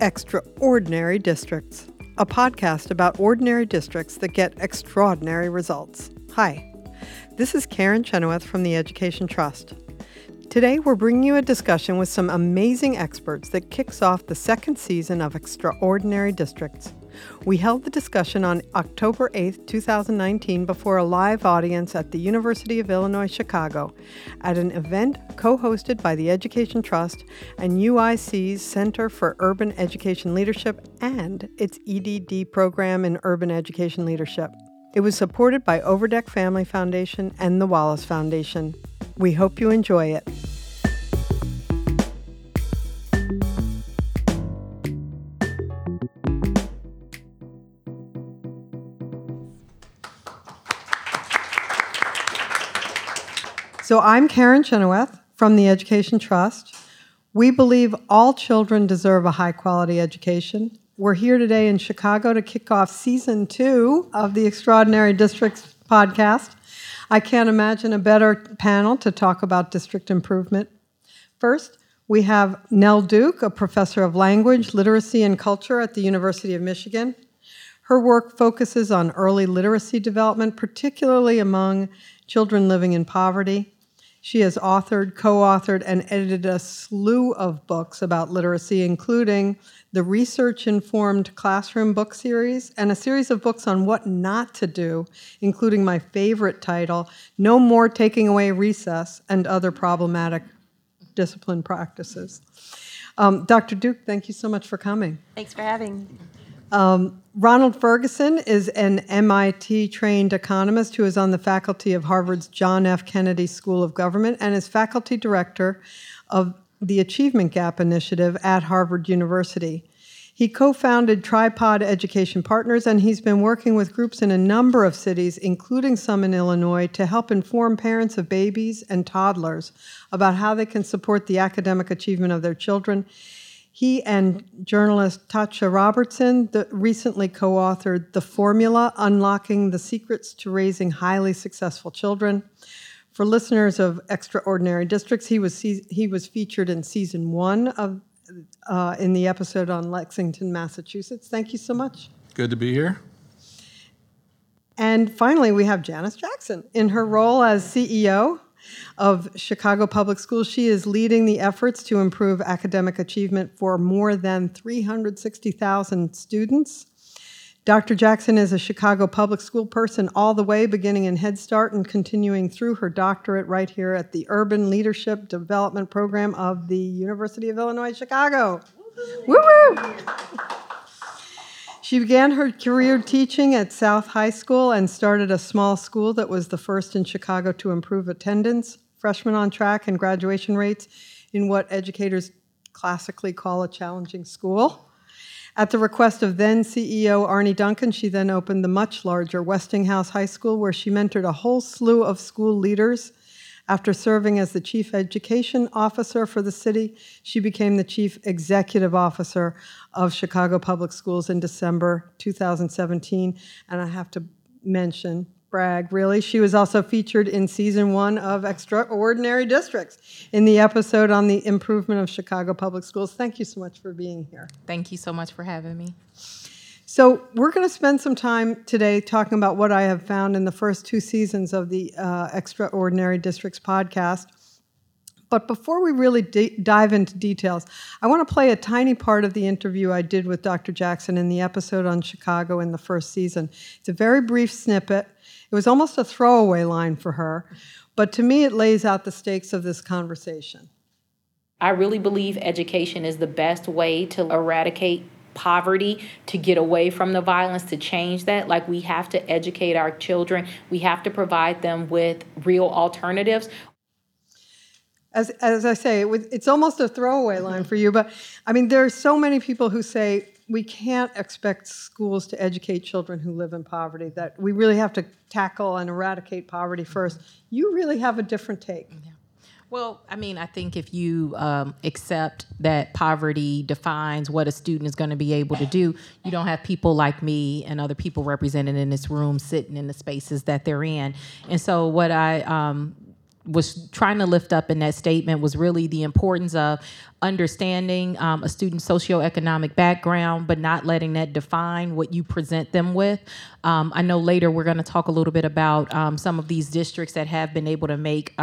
Extraordinary Districts, a podcast about ordinary districts that get extraordinary results. Hi, this is Karen Chenoweth from the Education Trust. Today we're bringing you a discussion with some amazing experts that kicks off the second season of Extraordinary Districts. We held the discussion on October 8, 2019, before a live audience at the University of Illinois Chicago at an event co-hosted by the Education Trust and UIC's Center for Urban Education Leadership and its EDD program in Urban Education Leadership. It was supported by Overdeck Family Foundation and the Wallace Foundation. We hope you enjoy it. So I'm Karen Chenoweth from the Education Trust. We believe all children deserve a high-quality education. We're here today in Chicago to kick off Season 2 of the Extraordinary Districts podcast. I can't imagine a better panel to talk about district improvement. First, we have Nell Duke, a professor of language, literacy, and culture at the University of Michigan. Her work focuses on early literacy development, particularly among children living in poverty. She has authored, co-authored, and edited a slew of books about literacy, including the Research-Informed Classroom Book Series and a series of books on what not to do, including my favorite title, No More Taking Away Recess and Other Problematic Discipline Practices. Dr. Duke, thank you so much for coming. Thanks for having me. Ronald Ferguson is an MIT-trained economist who is on the faculty of Harvard's John F. Kennedy School of Government and is faculty director of the Achievement Gap Initiative at Harvard University. He co-founded Tripod Education Partners, and he's been working with groups in a number of cities, including some in Illinois, to help inform parents of babies and toddlers about how they can support the academic achievement of their children. He and journalist Tasha Robertson recently co-authored The Formula: Unlocking the Secrets to Raising Highly Successful Children. For listeners of Extraordinary Districts, he was featured in Season 1 of in the episode on Lexington, Massachusetts. Thank you so much. Good to be here. And finally, we have Janice Jackson. In her role as CEO of Chicago Public Schools, she is leading the efforts to improve academic achievement for more than 360,000 students. Dr. Jackson is a Chicago Public School person all the way, beginning in Head Start and continuing through her doctorate right here at the Urban Leadership Development Program of the University of Illinois Chicago. Woo-woo! She began her career teaching at South High School and started a small school that was the first in Chicago to improve attendance, freshmen on track, and graduation rates in what educators classically call a challenging school. At the request of then-CEO Arne Duncan, she then opened the much larger Westinghouse High School, where she mentored a whole slew of school leaders. After serving as the chief education officer for the city, she became the chief executive officer of Chicago Public Schools in December 2017. And I have to mention, brag, really, she was also featured in Season 1 of Extraordinary Districts in the episode on the improvement of Chicago Public Schools. Thank you so much for being here. Thank you so much for having me. So we're going to spend some time today talking about what I have found in the first two seasons of the Extraordinary Districts podcast. But before we really dive into details, I want to play a tiny part of the interview I did with Dr. Jackson in the episode on Chicago in the first season. It's a very brief snippet. It was almost a throwaway line for her, but to me it lays out the stakes of this conversation. I really believe education is the best way to eradicate poverty, to get away from the violence, to change that. Like, we have to educate our children. We have to provide them with real alternatives. As I say, it's almost a throwaway line for you, but I mean, there are so many people who say we can't expect schools to educate children who live in poverty, that we really have to tackle and eradicate poverty first. You really have a different take. Yeah. Well, I mean, I think if you accept that poverty defines what a student is going to be able to do, you don't have people like me and other people represented in this room sitting in the spaces that they're in. And so what I was trying to lift up in that statement was really the importance of understanding a student's socioeconomic background, but not letting that define what you present them with. I know later we're going to talk a little bit about some of these districts that have been able to make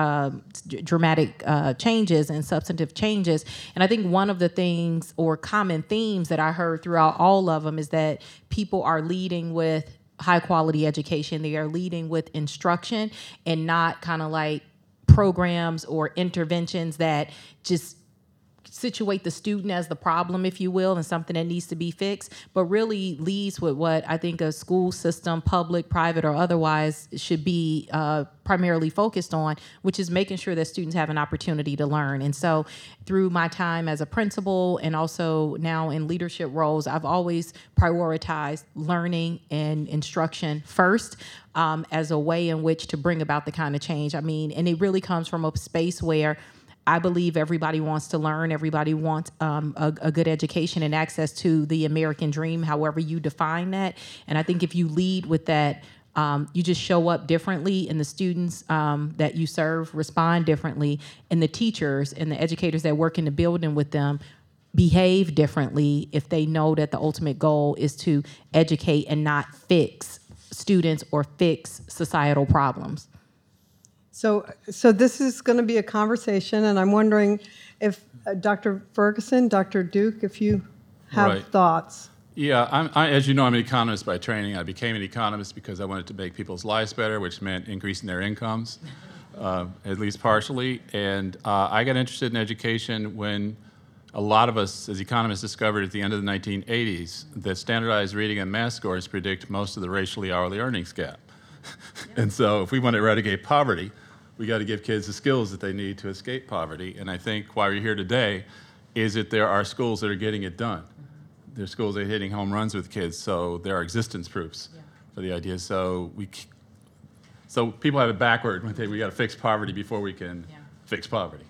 dramatic changes and substantive changes. And I think one of the things or common themes that I heard throughout all of them is that people are leading with high quality education. They are leading with instruction and not kind of like programs or interventions that just situate the student as the problem, if you will, and something that needs to be fixed, but really leads with what I think a school system, public, private, or otherwise, should be primarily focused on, which is making sure that students have an opportunity to learn. And so through my time as a principal and also now in leadership roles, I've always prioritized learning and instruction first. As a way in which to bring about the kind of change. I mean, and it really comes from a space where I believe everybody wants to learn. Everybody wants a good education and access to the American dream, however you define that. And I think if you lead with that, you just show up differently, and the students that you serve respond differently, and the teachers and the educators that work in the building with them behave differently if they know that the ultimate goal is to educate and not fix students or fix societal problems. So this is going to be a conversation, and I'm wondering if Dr. Ferguson, Dr. Duke, if you have thoughts. Yeah, I, as you know, I'm an economist by training. I became an economist because I wanted to make people's lives better, which meant increasing their incomes, at least partially. And I got interested in education when a lot of us as economists discovered at the end of the 1980s that standardized reading and math scores predict most of the racially hourly earnings gap. And so if we want to eradicate poverty, we got to give kids the skills that they need to escape poverty. And I think why we're here today is that there are schools that are getting it done. There are schools that are hitting home runs with kids, so there are existence proofs for the idea. So people have it backward when they think we got to fix poverty before we can fix poverty.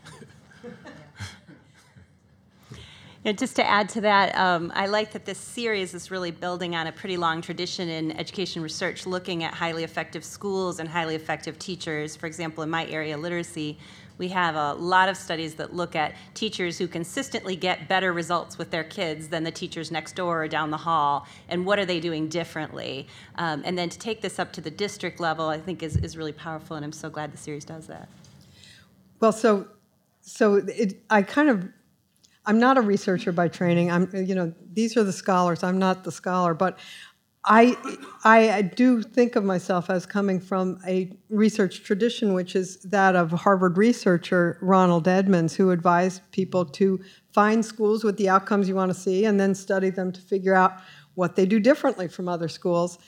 You know, just to add to that, I like that this series is really building on a pretty long tradition in education research looking at highly effective schools and highly effective teachers. For example, in my area, literacy, we have a lot of studies that look at teachers who consistently get better results with their kids than the teachers next door or down the hall, and what are they doing differently? And then to take this up to the district level, I think is really powerful, and I'm so glad the series does that. Well, I'm not a researcher by training. These are the scholars. I'm not the scholar, but I do think of myself as coming from a research tradition, which is that of Harvard researcher Ronald Edmonds, who advised people to find schools with the outcomes you want to see and then study them to figure out what they do differently from other schools.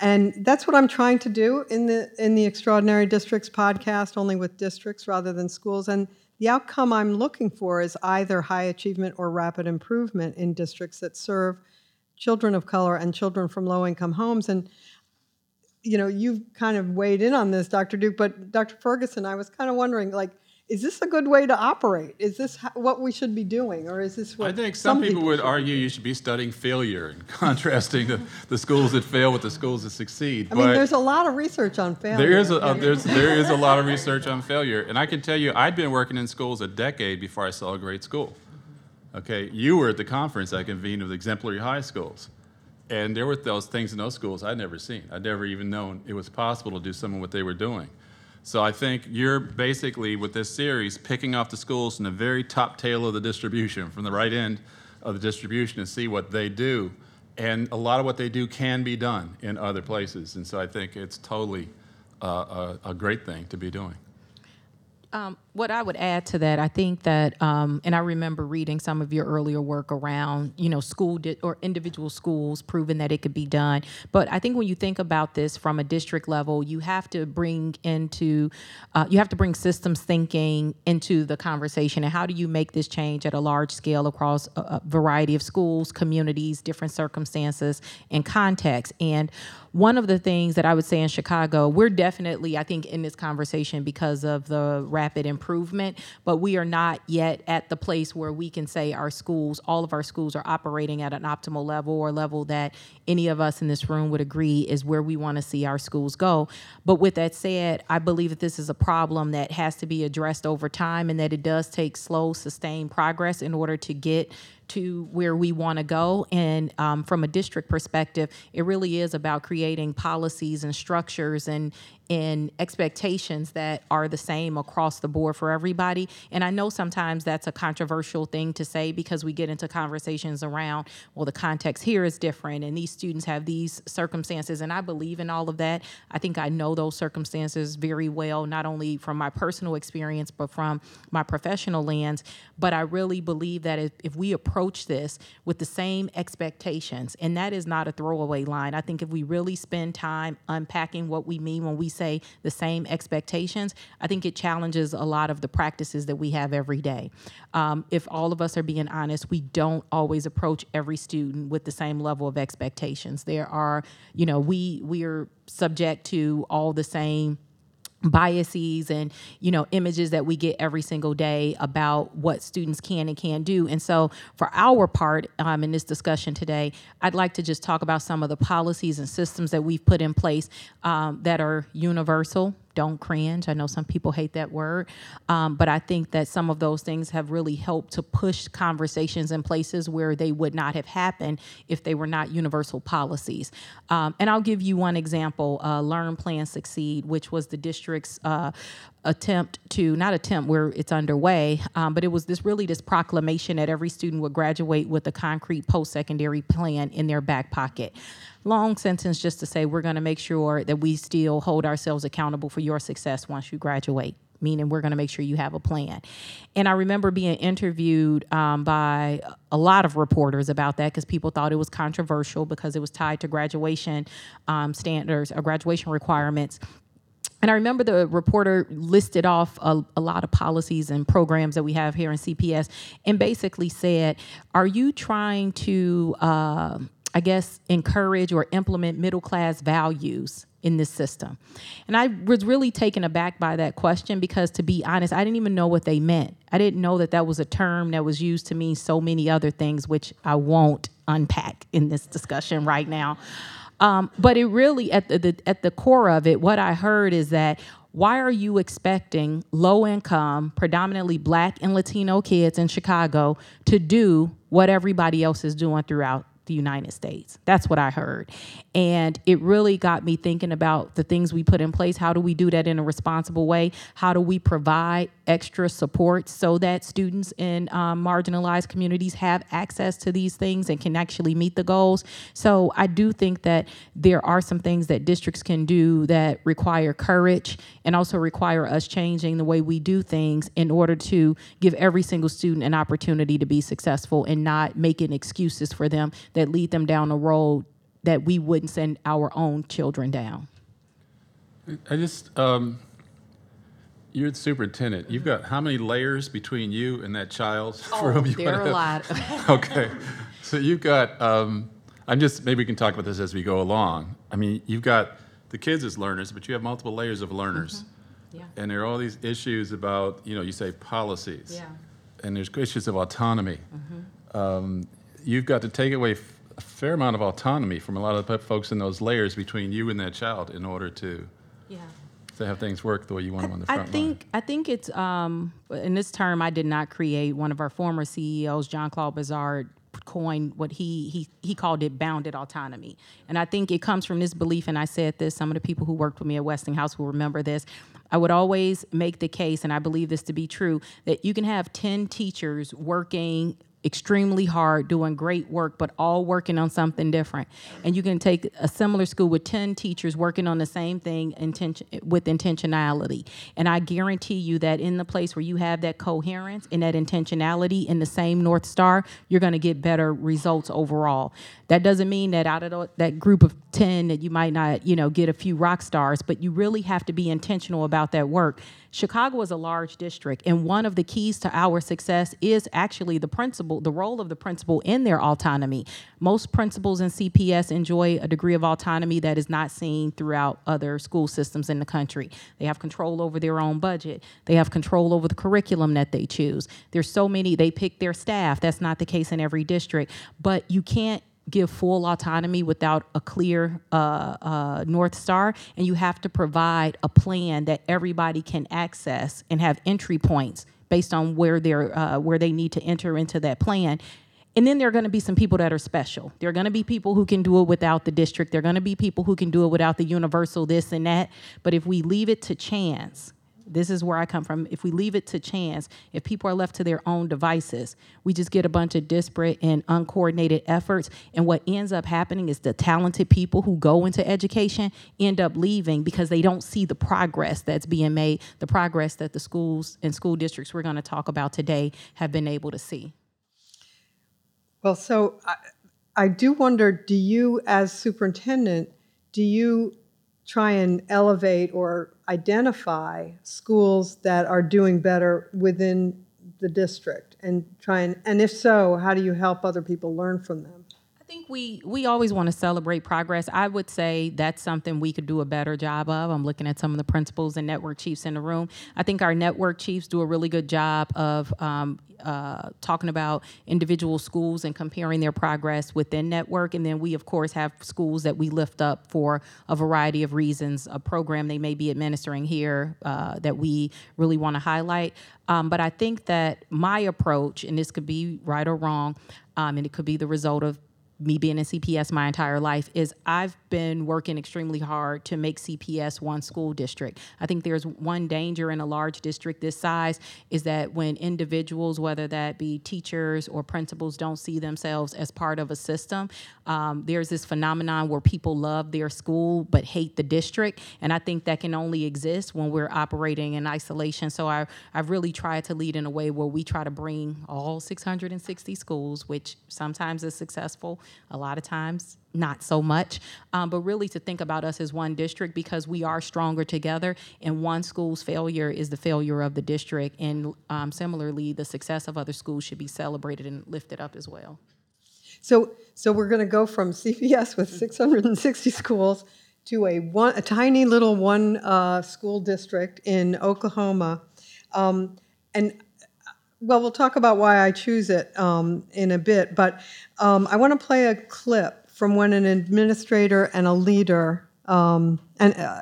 And that's what I'm trying to do in the Extraordinary Districts podcast, only with districts rather than schools. And the outcome I'm looking for is either high achievement or rapid improvement in districts that serve children of color and children from low-income homes. And, you know, you've kind of weighed in on this, Dr. Duke, but Dr. Ferguson, I was kind of wondering, like, is this a good way to operate? Is this what we should be doing, or is this what I think some people would argue you should be studying failure and contrasting the schools that fail with the schools that succeed. I mean, there's a lot of research on failure. There is a lot of research on failure, and I can tell you I'd been working in schools a decade before I saw a great school. Okay, you were at the conference I convened with exemplary high schools, and there were those things in those schools I'd never seen. I'd never even known it was possible to do some of what they were doing. So I think you're basically, with this series, picking off the schools from the very top tail of the distribution, from the right end of the distribution, and see what they do. And a lot of what they do can be done in other places. And so I think it's totally a great thing to be doing. What I would add to that, I think that, and I remember reading some of your earlier work around, you know, or individual schools proving that it could be done. But I think when you think about this from a district level, you have to bring bring systems thinking into the conversation. And how do you make this change at a large scale across a variety of schools, communities, different circumstances, and contexts? And one of the things that I would say in Chicago, we're definitely, I think, in this conversation because of the rapid improvement, but we are not yet at the place where we can say our schools, all of our schools are operating at an optimal level or level that any of us in this room would agree is where we want to see our schools go. But with that said, I believe that this is a problem that has to be addressed over time and that it does take slow, sustained progress in order to get to where we want to go. And from a district perspective, it really is about creating policies and structures and expectations that are the same across the board for everybody. And I know sometimes that's a controversial thing to say because we get into conversations around, well, the context here is different and these students have these circumstances. And I believe in all of that. I think I know those circumstances very well, not only from my personal experience, but from my professional lens. But I really believe that if we approach this with the same expectations, and that is not a throwaway line. I think if we really spend time unpacking what we mean when we say the same expectations, I think it challenges a lot of the practices that we have every day. If all of us are being honest, we don't always approach every student with the same level of expectations. There are, you know, we are subject to all the same biases and, you know, images that we get every single day about what students can and can't do. And so for our part in this discussion today, I'd like to just talk about some of the policies and systems that we've put in place that are universal. Don't cringe. I know some people hate that word, but I think that some of those things have really helped to push conversations in places where they would not have happened if they were not universal policies. And I'll give you one example, Learn Plan Succeed, which was the district's attempt where it's underway, but it was this proclamation that every student would graduate with a concrete post-secondary plan in their back pocket. Long sentence just to say we're going to make sure that we still hold ourselves accountable for your success once you graduate, meaning we're going to make sure you have a plan. And I remember being interviewed by a lot of reporters about that because people thought it was controversial because it was tied to graduation standards or graduation requirements. And I remember the reporter listed off a lot of policies and programs that we have here in CPS and basically said, are you trying to, encourage or implement middle-class values in this system? And I was really taken aback by that question because, to be honest, I didn't even know what they meant. I didn't know that that was a term that was used to mean so many other things, which I won't unpack in this discussion right now. But it really, at the core of it, what I heard is that why are you expecting low-income, predominantly Black and Latino kids in Chicago to do what everybody else is doing throughout the United States? That's what I heard. And it really got me thinking about the things we put in place. How do we do that in a responsible way? How do we provide extra support so that students in marginalized communities have access to these things and can actually meet the goals? So I do think that there are some things that districts can do that require courage and also require us changing the way we do things in order to give every single student an opportunity to be successful and not making excuses for them that lead them down a road that we wouldn't send our own children down. I just, you're the superintendent. You've got how many layers between you and that child? There are a lot. Okay. So you've got, maybe we can talk about this as we go along. I mean, you've got the kids as learners, but you have multiple layers of learners. Mm-hmm. Yeah. And there are all these issues about, you know, you say policies. Yeah. And there's issues of autonomy. Mm-hmm. You've got to take away a fair amount of autonomy from a lot of the folks in those layers between you and that child in order to have things work the way you want them on the front line. I think it's, in this term I did not create, one of our former CEOs, Jean-Claude Bazard, coined what he called it bounded autonomy. And I think it comes from this belief, and I said this, some of the people who worked with me at Westinghouse will remember this, I would always make the case, and I believe this to be true, that you can have 10 teachers working extremely hard, doing great work, but all working on something different. And you can take a similar school with 10 teachers working on the same thing with intentionality. And I guarantee you that in the place where you have that coherence and that intentionality in the same North Star, you're going to get better results overall. That doesn't mean that out of that group of 10 and you might not, you know, get a few rock stars, but you really have to be intentional about that work. Chicago is a large district, and one of the keys to our success is actually the principal, the role of the principal in their autonomy. Most principals in CPS enjoy a degree of autonomy that is not seen throughout other school systems in the country. They have control over their own budget. They have control over the curriculum that they choose. There's so many, they pick their staff. That's not the case in every district, but you can't give full autonomy without a clear North Star, and you have to provide a plan that everybody can access and have entry points based on where they need to enter into that plan. And then there are going to be some people that are special. There are going to be people who can do it without the district. There are going to be people who can do it without the universal this and that. But if we leave it to chance, this is where I come from. If we leave it to chance, if people are left to their own devices, we just get a bunch of disparate and uncoordinated efforts. And what ends up happening is the talented people who go into education end up leaving because they don't see the progress that's being made, the progress that the schools and school districts we're going to talk about today have been able to see. Well, so I do wonder, do you as superintendent, do you try and elevate or identify schools that are doing better within the district and try and if so, how do you help other people learn from them? I think we always want to celebrate progress. I would say that's something we could do a better job of. I'm looking at some of the principals and network chiefs in the room. I think our network chiefs do a really good job of talking about individual schools and comparing their progress within network. And then we, of course, have schools that we lift up for a variety of reasons, a program they may be administering here that we really want to highlight. But I think that my approach, and this could be right or wrong, and it could be the result of me being in CPS my entire life, is I've been working extremely hard to make CPS one school district. I think there's one danger in a large district this size is that when individuals, whether that be teachers or principals, don't see themselves as part of a system, there's this phenomenon where people love their school but hate the district, and I think that can only exist when we're operating in isolation. So I've really tried to lead in a way where we try to bring all 660 schools, which sometimes is successful, a lot of times not so much, but really to think about us as one district, because we are stronger together, and one school's failure is the failure of the district, and similarly the success of other schools should be celebrated and lifted up as well. So we're going to go from CPS with 660 schools to a tiny little one school district in Oklahoma, and well, we'll talk about why I choose it in a bit, but I want to play a clip from when an administrator and a leader, an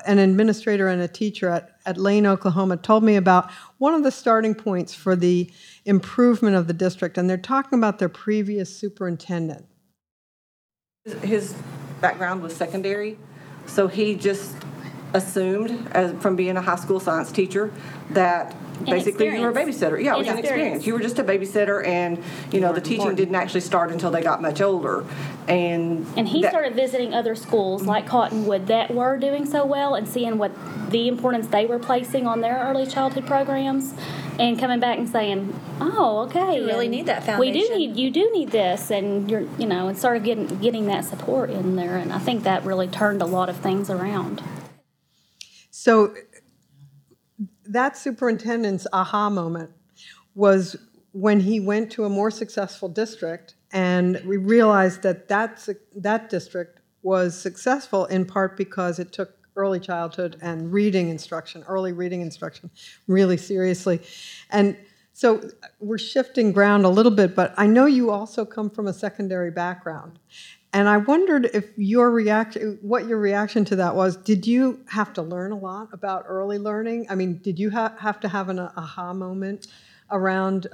administrator and a teacher at Lane, Oklahoma, told me about one of the starting points for the improvement of the district, and they're talking about their previous superintendent. His background was secondary, so he just assumed, from being a high school science teacher, that basically you were a babysitter. Yeah, it was an experience. You were just a babysitter, and you know the teaching didn't actually start until they got much older. And he started visiting other schools like Cottonwood that were doing so well and seeing what the importance they were placing on their early childhood programs, and coming back and saying, "Oh, okay, you really need that foundation. You do need this," and and started getting that support in there, and I think that really turned a lot of things around. So that superintendent's aha moment was when he went to a more successful district, and we realized that district was successful in part because it took early childhood and early reading instruction really seriously. And so we're shifting ground a little bit, but I know you also come from a secondary background. And I wondered what your reaction to that was. Did you have to learn a lot about early learning? I mean, did you have to have an aha moment around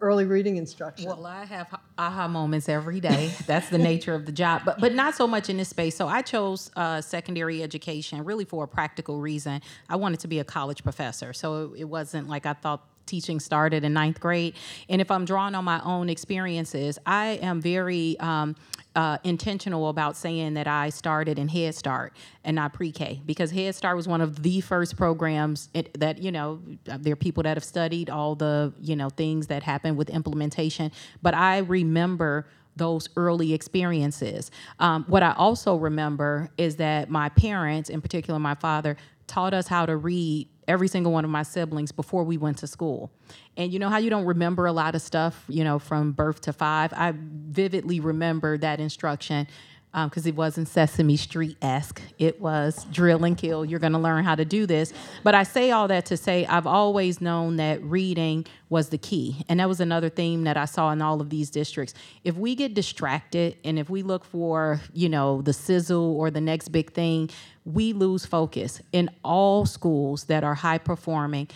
early reading instruction? Well, I have aha moments every day. That's the nature of the job, but not so much in this space. So I chose secondary education really for a practical reason. I wanted to be a college professor, so it wasn't like I thought teaching started in ninth grade. And if I'm drawing on my own experiences, I am very intentional about saying that I started in Head Start and not pre-K, because Head Start was one of the first programs that, there are people that have studied all the, things that happen with implementation. But I remember those early experiences. What I also remember is that my parents, in particular my father, taught us how to read, every single one of my siblings, before we went to school. And you know how you don't remember a lot of stuff, you know, from birth to five? I vividly remember that instruction because it wasn't Sesame Street-esque. It was drill and kill. You're going to learn how to do this. But I say all that to say I've always known that reading was the key. And that was another theme that I saw in all of these districts. If we get distracted and if we look for, you know, the sizzle or the next big thing, we lose focus. In all schools that are high-performing,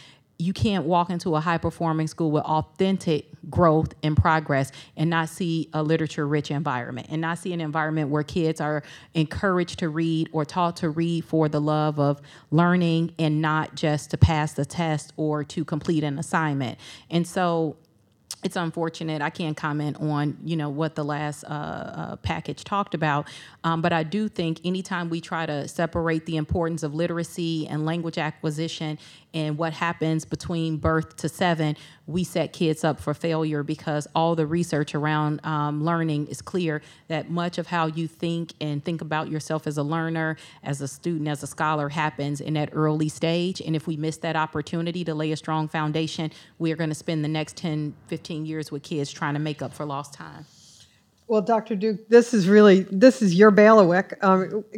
you can't walk into a high-performing school with authentic growth and progress and not see a literature-rich environment and not see an environment where kids are encouraged to read or taught to read for the love of learning and not just to pass the test or to complete an assignment. And so it's unfortunate. I can't comment on, you know, what the last package talked about, but I do think anytime we try to separate the importance of literacy and language acquisition and what happens between birth to seven, we set kids up for failure because all the research around learning is clear that much of how you think and think about yourself as a learner, as a student, as a scholar happens in that early stage. And if we miss that opportunity to lay a strong foundation, we're going to spend the next 10, 15 years with kids trying to make up for lost time. Well, Dr. Duke, this is your bailiwick.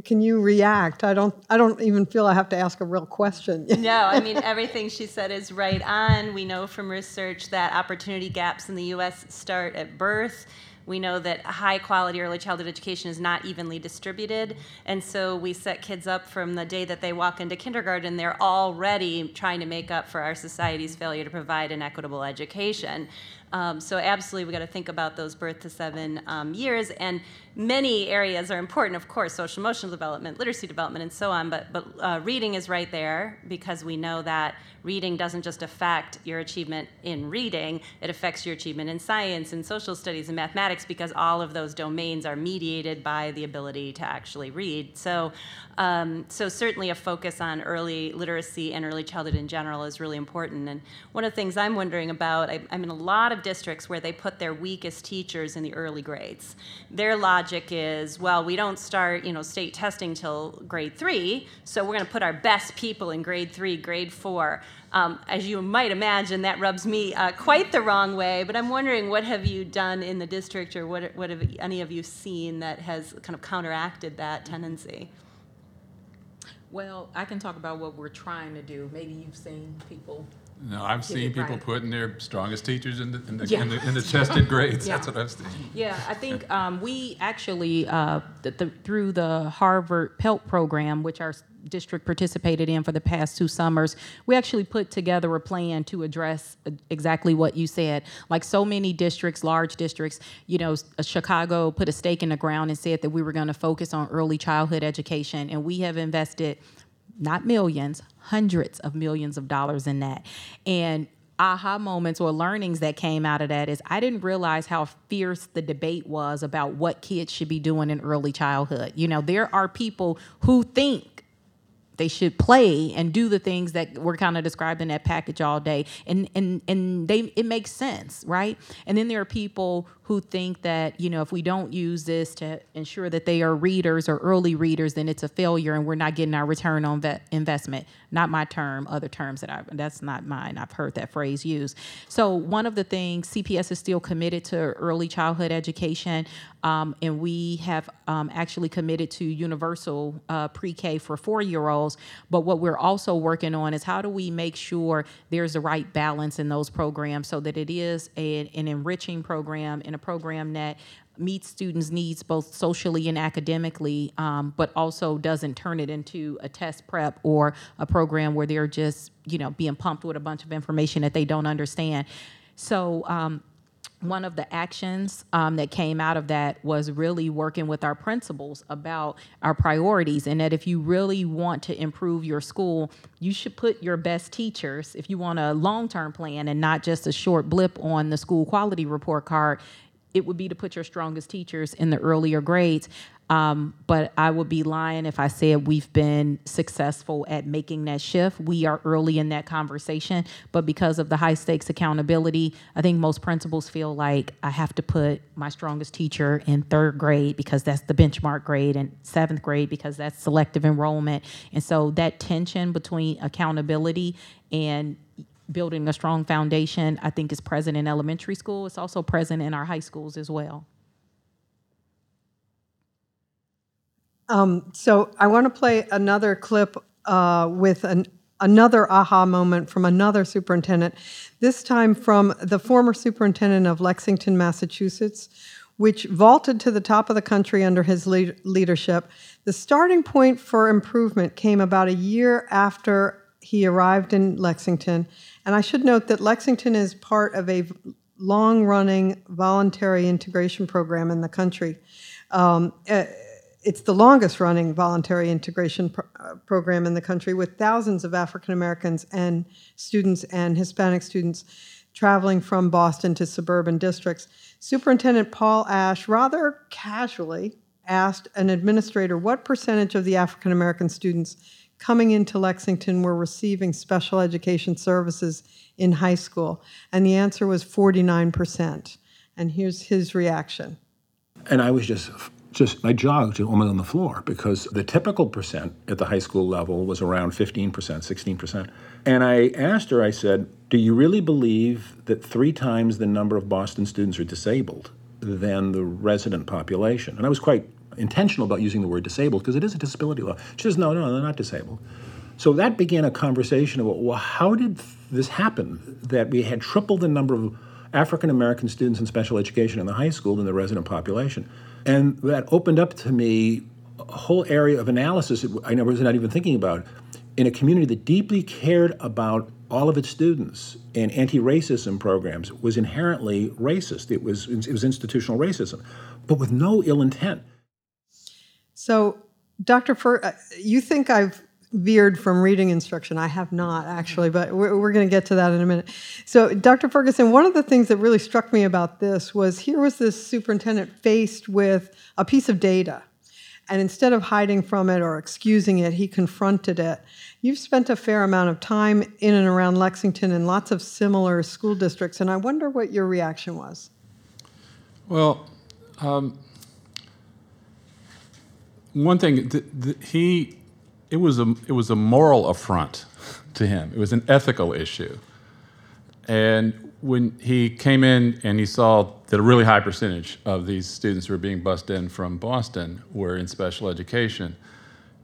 Can you react? I don't even feel I have to ask a real question. No, I mean, everything she said is right on. We know from research that opportunity gaps in the U.S. start at birth. We know that high-quality early childhood education is not evenly distributed, and so we set kids up from the day that they walk into kindergarten. They're already trying to make up for our society's failure to provide an equitable education. So absolutely, we got to think about those birth to 7 years, and many areas are important, of course, social emotional development, literacy development, and so on, but reading is right there because we know that reading doesn't just affect your achievement in reading, it affects your achievement in science and social studies and mathematics because all of those domains are mediated by the ability to actually read. So certainly a focus on early literacy and early childhood in general is really important. And one of the things I'm wondering about, I'm in a lot of districts where they put their weakest teachers in the early grades. Their logic is, well, we don't start, you know, state testing till grade 3, so we're going to put our best people in grade 3, grade 4. As you might imagine, that rubs me quite the wrong way, but I'm wondering what have you done in the district or what have any of you seen that has kind of counteracted that tendency? Well, I can talk about what we're trying to do. Maybe you've seen people. No, I've seen people putting their strongest teachers in the tested grades. Yeah. That's what I've seen. Yeah, I think we actually, through the Harvard PELP program, which our district participated in for the past 2 summers, we actually put together a plan to address exactly what you said. Like so many districts, large districts, you know, Chicago put a stake in the ground and said that we were going to focus on early childhood education, and we have invested not millions, hundreds of millions of dollars in that. And aha moments or learnings that came out of that is I didn't realize how fierce the debate was about what kids should be doing in early childhood. You know, there are people who think they should play and do the things that were kind of described in that package all day. And it makes sense, right? And then there are people who think that, you know, if we don't use this to ensure that they are readers or early readers, then it's a failure and we're not getting our return on investment. Not my term, other terms that's not mine. I've heard that phrase used. So one of the things, CPS is still committed to early childhood education, and we have actually committed to universal pre-K for 4-year-olds. But what we're also working on is how do we make sure there's the right balance in those programs so that it is an enriching program and a program that meets students' needs both socially and academically, but also doesn't turn it into a test prep or a program where they're just, you know, being pumped with a bunch of information that they don't understand. So one of the actions that came out of that was really working with our principals about our priorities, and that if you really want to improve your school, you should put your best teachers, if you want a long-term plan and not just a short blip on the school quality report card, it would be to put your strongest teachers in the earlier grades. But I would be lying if I said we've been successful at making that shift. We are early in that conversation, but because of the high stakes accountability, I think most principals feel like I have to put my strongest teacher in 3rd grade because that's the benchmark grade, and 7th grade because that's selective enrollment. And so that tension between accountability and building a strong foundation, I think, is present in elementary school. It's also present in our high schools as well. So I want to play another clip with another aha moment from another superintendent, this time from the former superintendent of Lexington, Massachusetts, which vaulted to the top of the country under his leadership. The starting point for improvement came about a year after he arrived in Lexington. And I should note that Lexington is part of a long-running voluntary integration program in the country. It's the longest-running voluntary integration program in the country, with thousands of African Americans and students and Hispanic students traveling from Boston to suburban districts. Superintendent Paul Ash rather casually asked an administrator what percentage of the African American students coming into Lexington were receiving special education services in high school, and the answer was 49%. And here's his reaction. And I was just my jaw was almost on the floor, because the typical percent at the high school level was around 15%, 16%. And I asked her, I said, do you really believe that 3 times the number of Boston students are disabled than the resident population? And I was quite intentional about using the word disabled because it is a disability law. She says, no, they're not disabled. So that began a conversation about, well, how did this happen that we had triple the number of African-American students in special education in the high school than the resident population? And that opened up to me a whole area of analysis I was not even thinking about, in a community that deeply cared about all of its students and anti-racism programs was inherently racist. It was institutional racism, but with no ill intent. So, Dr. You think I've veered from reading instruction. I have not, actually, but we're going to get to that in a minute. So, Dr. Ferguson, one of the things that really struck me about this was, here was this superintendent faced with a piece of data, and instead of hiding from it or excusing it, he confronted it. You've spent a fair amount of time in and around Lexington and lots of similar school districts, and I wonder what your reaction was. Well, one thing, it was a moral affront to him. It was an ethical issue. And when he came in and he saw that a really high percentage of these students who were being bused in from Boston were in special education.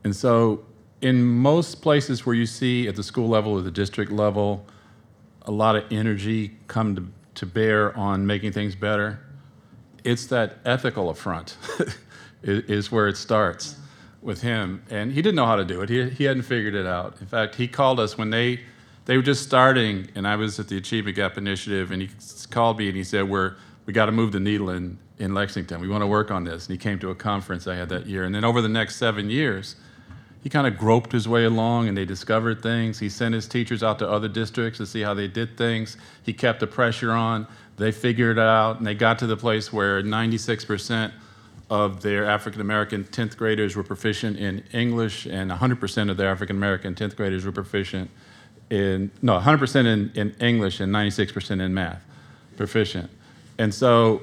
And so in most places where you see at the school level or the district level a lot of energy come to bear on making things better, it's that ethical affront is where it starts with him, and he didn't know how to do it. He hadn't figured it out. In fact, he called us when they were just starting, and I was at the Achievement Gap Initiative, and he called me and he said, we got to move the needle in Lexington. We want to work on this. And he came to a conference I had that year, and then over the next 7 years, he kind of groped his way along, and they discovered things. He sent his teachers out to other districts to see how they did things. He kept the pressure on. They figured it out, and they got to the place where 96% of their African-American 10th graders were proficient in English, and 100% of their African-American 10th graders were proficient in, 100% in English and 96% in math, proficient. And so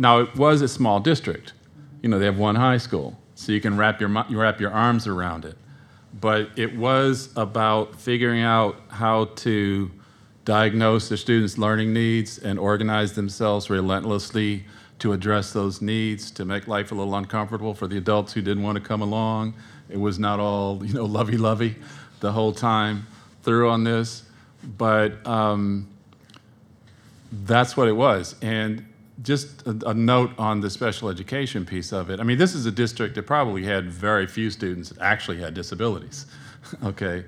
now it was a small district. They have one high school, so you can wrap your arms around it. But it was about figuring out how to diagnose the students' learning needs and organize themselves relentlessly to address those needs, to make life a little uncomfortable for the adults who didn't want to come along. It was not all, lovey-lovey the whole time through on this, but that's what it was. And just a note on the special education piece of it. This is a district that probably had very few students that actually had disabilities, okay?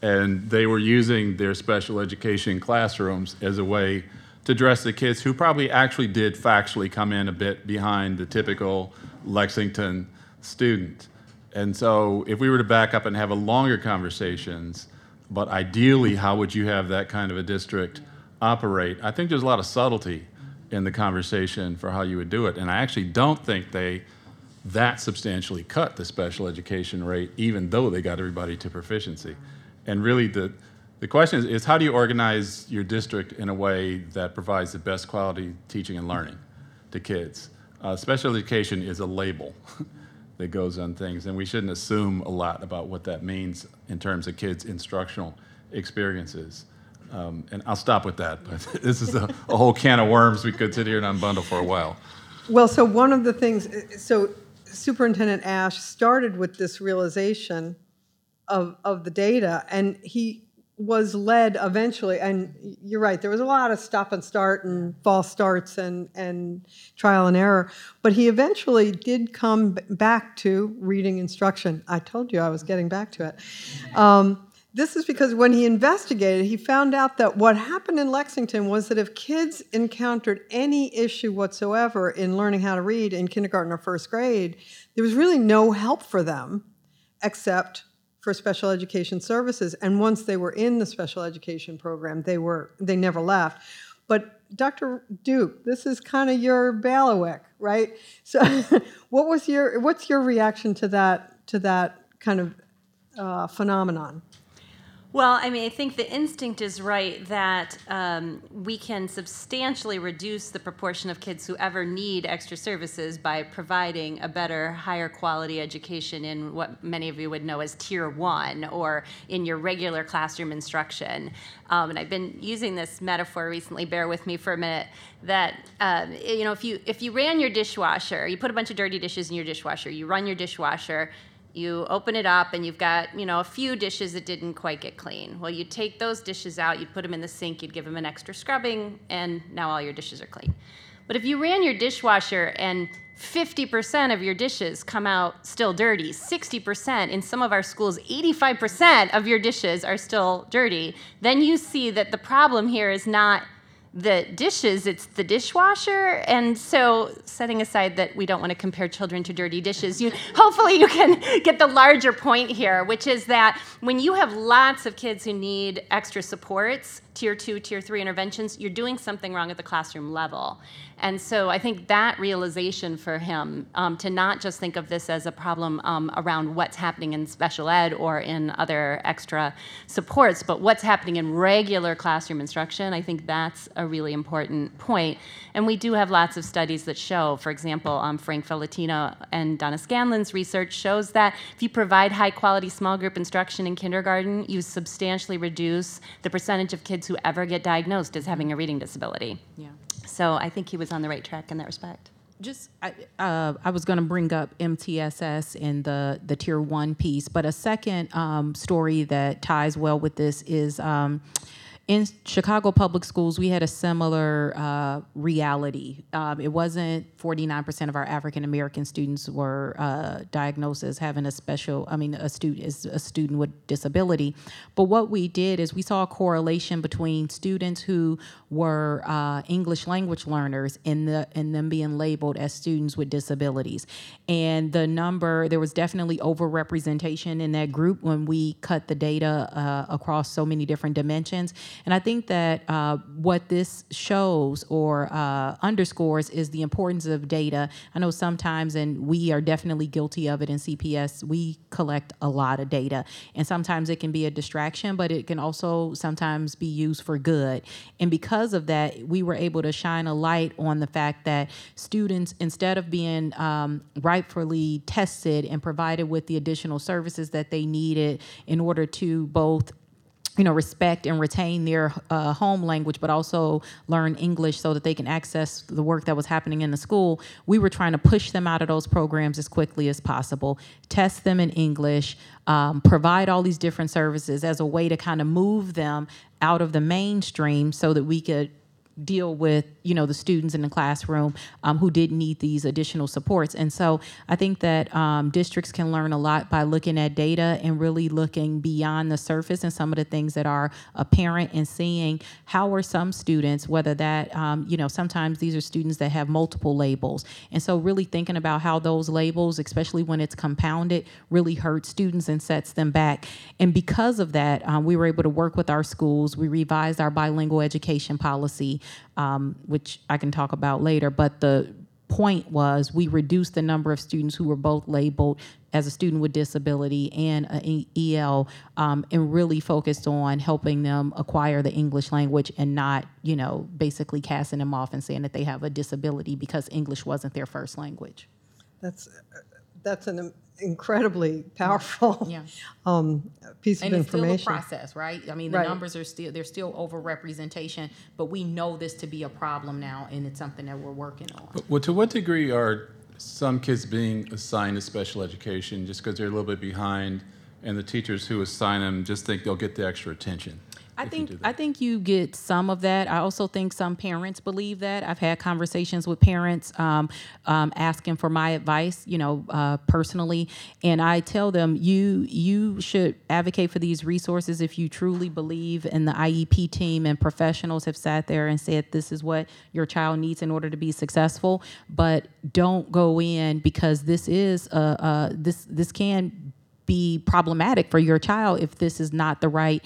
And they were using their special education classrooms as a way to address the kids who probably actually did factually come in a bit behind the typical Lexington student. And so if we were to back up and have a longer conversations, but ideally how would you have that kind of a district operate, I think there's a lot of subtlety in the conversation for how you would do it. And I actually don't think they that substantially cut the special education rate, even though they got everybody to proficiency. And really the question is how do you organize your district in a way that provides the best quality teaching and learning to kids? Special education is a label that goes on things, and we shouldn't assume a lot about what that means in terms of kids' instructional experiences. And I'll stop with that, but this is a whole can of worms we could sit here and unbundle for a while. Well, so one of the things, so Superintendent Ash started with this realization of the data, and he was led eventually, and you're right, there was a lot of stop and start and false starts and trial and error, but he eventually did come back to reading instruction. I told you I was getting back to it. This is because when he investigated, he found out that what happened in Lexington was that if kids encountered any issue whatsoever in learning how to read in kindergarten or first grade, there was really no help for them except for special education services. And once they were in the special education program, they never left. But Dr. Duke, this is kind of your bailiwick, right? So what's your reaction to that kind of phenomenon? Well, I mean, I think the instinct is right that we can substantially reduce the proportion of kids who ever need extra services by providing a better, higher quality education in what many of you would know as tier one or in your regular classroom instruction. And I've been using this metaphor recently, bear with me for a minute, that if you ran your dishwasher, you put a bunch of dirty dishes in your dishwasher, you run your dishwasher, you open it up and you've got, a few dishes that didn't quite get clean. Well, you take those dishes out, you put them in the sink, you'd give them an extra scrubbing, and now all your dishes are clean. But if you ran your dishwasher and 50% of your dishes come out still dirty, 60%, in some of our schools, 85% of your dishes are still dirty, then you see that the problem here is not the dishes, it's the dishwasher. And so, setting aside that we don't want to compare children to dirty dishes, hopefully you can get the larger point here, which is that when you have lots of kids who need extra supports, tier two, tier three interventions, you're doing something wrong at the classroom level. And so I think that realization for him, to not just think of this as a problem around what's happening in special ed or in other extra supports, but what's happening in regular classroom instruction, I think that's a really important point. And we do have lots of studies that show, for example, Frank Fellatino and Donna Scanlon's research shows that if you provide high quality small group instruction in kindergarten, you substantially reduce the percentage of kids who ever get diagnosed as having a reading disability. Yeah. So I think he was on the right track in that respect. I was going to bring up MTSS and the tier one piece, but a second story that ties well with this is in Chicago Public Schools, we had a similar reality. It wasn't 49% of our African American students were diagnosed as having a student with disability. But what we did is we saw a correlation between students who were English language learners and them being labeled as students with disabilities. And there was definitely overrepresentation in that group when we cut the data across so many different dimensions. And I think that what this shows or underscores is the importance of data. I know sometimes, and we are definitely guilty of it in CPS, we collect a lot of data. And sometimes it can be a distraction, but it can also sometimes be used for good. And because of that, we were able to shine a light on the fact that students, instead of being rightfully tested and provided with the additional services that they needed in order to both respect and retain their home language, but also learn English so that they can access the work that was happening in the school. We were trying to push them out of those programs as quickly as possible, test them in English, provide all these different services as a way to kind of move them out of the mainstream so that we could deal with, the students in the classroom who did need these additional supports. And so I think that districts can learn a lot by looking at data and really looking beyond the surface and some of the things that are apparent and seeing how are some students, whether that, sometimes these are students that have multiple labels. And so really thinking about how those labels, especially when it's compounded, really hurts students and sets them back. And because of that, we were able to work with our schools. We revised our bilingual education policy, which I can talk about later, but the point was we reduced the number of students who were both labeled as a student with disability and an EL, and really focused on helping them acquire the English language and not, you know, basically casting them off and saying that they have a disability because English wasn't their first language. That's an incredibly powerful piece of information. And it's still a process, right? I mean, the numbers are still, there's still overrepresentation, but we know this to be a problem now, and it's something that we're working on. Well, to what degree are some kids being assigned to special education just because they're a little bit behind, and the teachers who assign them just think they'll get the extra attention? I think you get some of that. I also think some parents believe that. I've had conversations with parents asking for my advice, you know, personally, and I tell them you should advocate for these resources if you truly believe. And the IEP team and professionals have sat there and said this is what your child needs in order to be successful. But don't go in because this is this can be problematic for your child if this is not the right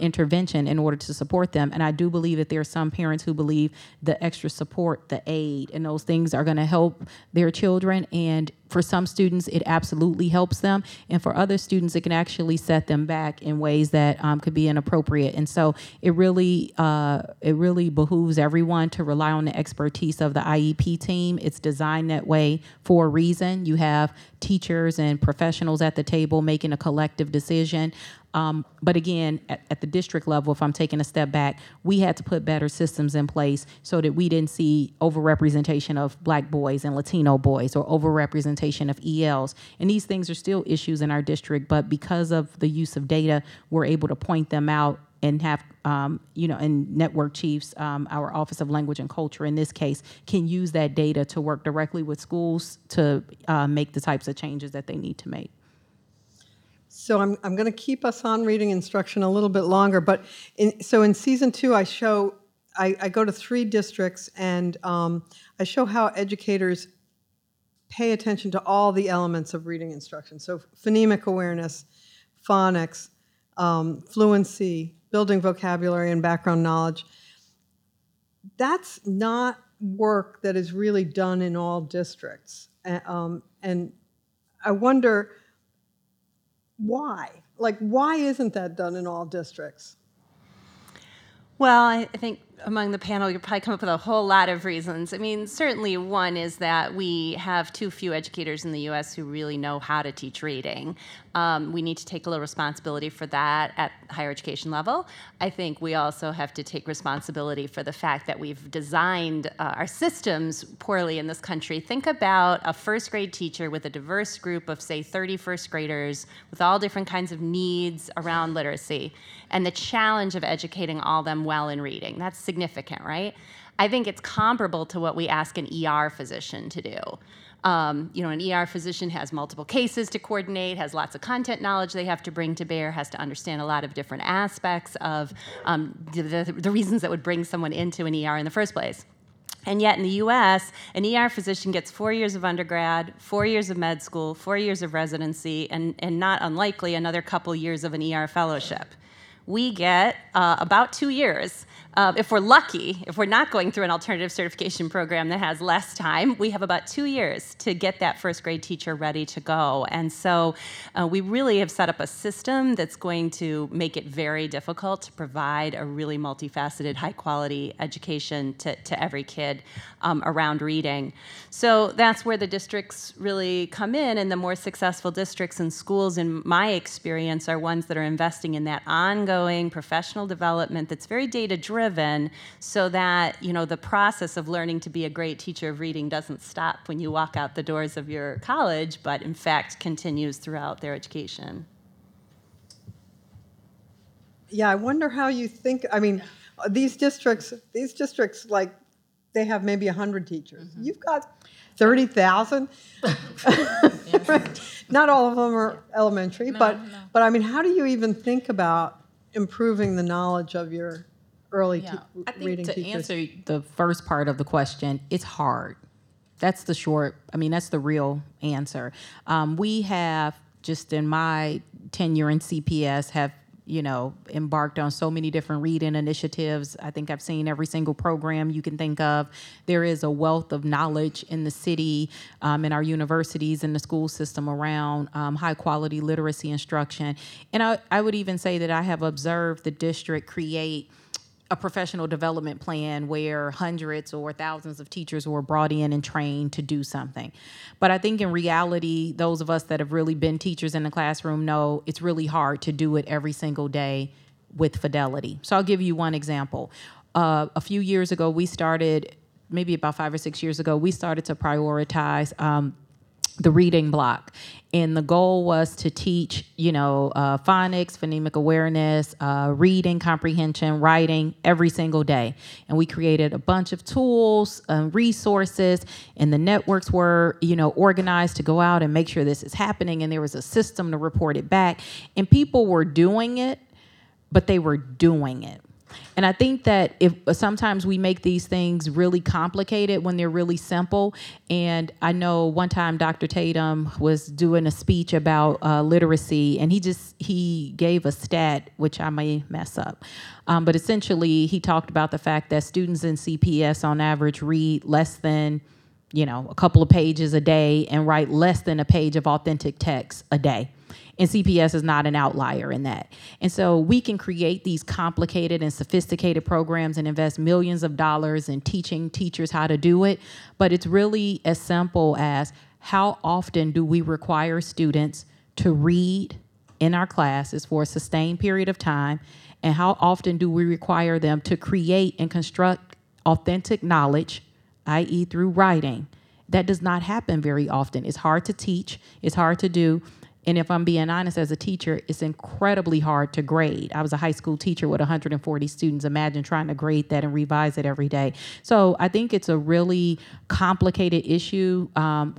intervention in order to support them. And I do believe that there are some parents who believe the extra support, the aid, and those things are going to help their children. And for some students, it absolutely helps them. And for other students, it can actually set them back in ways that could be inappropriate. And so it really behooves everyone to rely on the expertise of the IEP team. It's designed that way for a reason. You have teachers and professionals at the table making a collective decision. But again, at the district level, if I'm taking a step back, we had to put better systems in place so that we didn't see overrepresentation of Black boys and Latino boys or overrepresentation of ELs. And these things are still issues in our district, but because of the use of data, we're able to point them out and have, and network chiefs, our Office of Language and Culture in this case, can use that data to work directly with schools to make the types of changes that they need to make. So I'm going to keep us on reading instruction a little bit longer. But in season 2, I go to 3 districts, and I show how educators pay attention to all the elements of reading instruction. So phonemic awareness, phonics, fluency, building vocabulary and background knowledge. That's not work that is really done in all districts. And I wonder, why isn't that done in all districts? Well, I think among the panel, you'll probably come up with a whole lot of reasons. I mean, certainly one is that we have too few educators in the U.S. who really know how to teach reading. We need to take a little responsibility for that at higher education level. I think we also have to take responsibility for the fact that we've designed our systems poorly in this country. Think about a first grade teacher with a diverse group of, say, 30 first graders with all different kinds of needs around literacy and the challenge of educating all of them well in reading. That's significant, right? I think it's comparable to what we ask an ER physician to do. An ER physician has multiple cases to coordinate, has lots of content knowledge they have to bring to bear, has to understand a lot of different aspects of the reasons that would bring someone into an ER in the first place. And yet in the U.S., an ER physician gets 4 years of undergrad, 4 years of med school, 4 years of residency, and not unlikely another couple years of an ER fellowship. We get about 2 years. If we're lucky, if we're not going through an alternative certification program that has less time, we have about 2 years to get that first grade teacher ready to go. And so we really have set up a system that's going to make it very difficult to provide a really multifaceted, high-quality education to every kid around reading. So that's where the districts really come in, and the more successful districts and schools, in my experience, are ones that are investing in that ongoing professional development that's very data-driven, so that the process of learning to be a great teacher of reading doesn't stop when you walk out the doors of your college, but in fact continues throughout their education. Yeah, I wonder how you think. I mean, these districts like they have maybe 100 teachers. Mm-hmm. You've got 30,000. Not all of them are elementary, but I mean, how do you even think about improving the knowledge of your early reading teachers? I think to answer the first part of the question, it's hard. That's the short, that's the real answer. We have, just in my tenure in CPS, have you know, embarked on so many different read-in initiatives. I think I've seen every single program you can think of. There is a wealth of knowledge in the city, in our universities, in the school system around high-quality literacy instruction. And I would even say that I have observed the district create a professional development plan where hundreds or thousands of teachers were brought in and trained to do something. But I think in reality, those of us that have really been teachers in the classroom know it's really hard to do it every single day with fidelity. So I'll give you one example. A few years ago, we started, maybe about 5 or 6 years ago, we started to prioritize the reading block. And the goal was to teach, you know, phonics, phonemic awareness, reading, comprehension, writing every single day. And we created a bunch of tools and resources, and the networks were, you know, organized to go out and make sure this is happening. And there was a system to report it back. And people were doing it, but they were doing it. And I think that if sometimes we make these things really complicated when they're really simple. And I know one time Dr. Tatum was doing a speech about literacy, and he gave a stat, which I may mess up. But essentially, he talked about the fact that students in CPS on average read less than, you know, a couple of pages a day and write less than a page of authentic text a day. And CPS is not an outlier in that. And so we can create these complicated and sophisticated programs and invest millions of dollars in teaching teachers how to do it. But it's really as simple as how often do we require students to read in our classes for a sustained period of time, and how often do we require them to create and construct authentic knowledge, i.e. through writing. That does not happen very often. It's hard to teach. It's hard to do. And if I'm being honest, as a teacher, it's incredibly hard to grade. I was a high school teacher with 140 students. Imagine trying to grade that and revise it every day. So I think it's a really complicated issue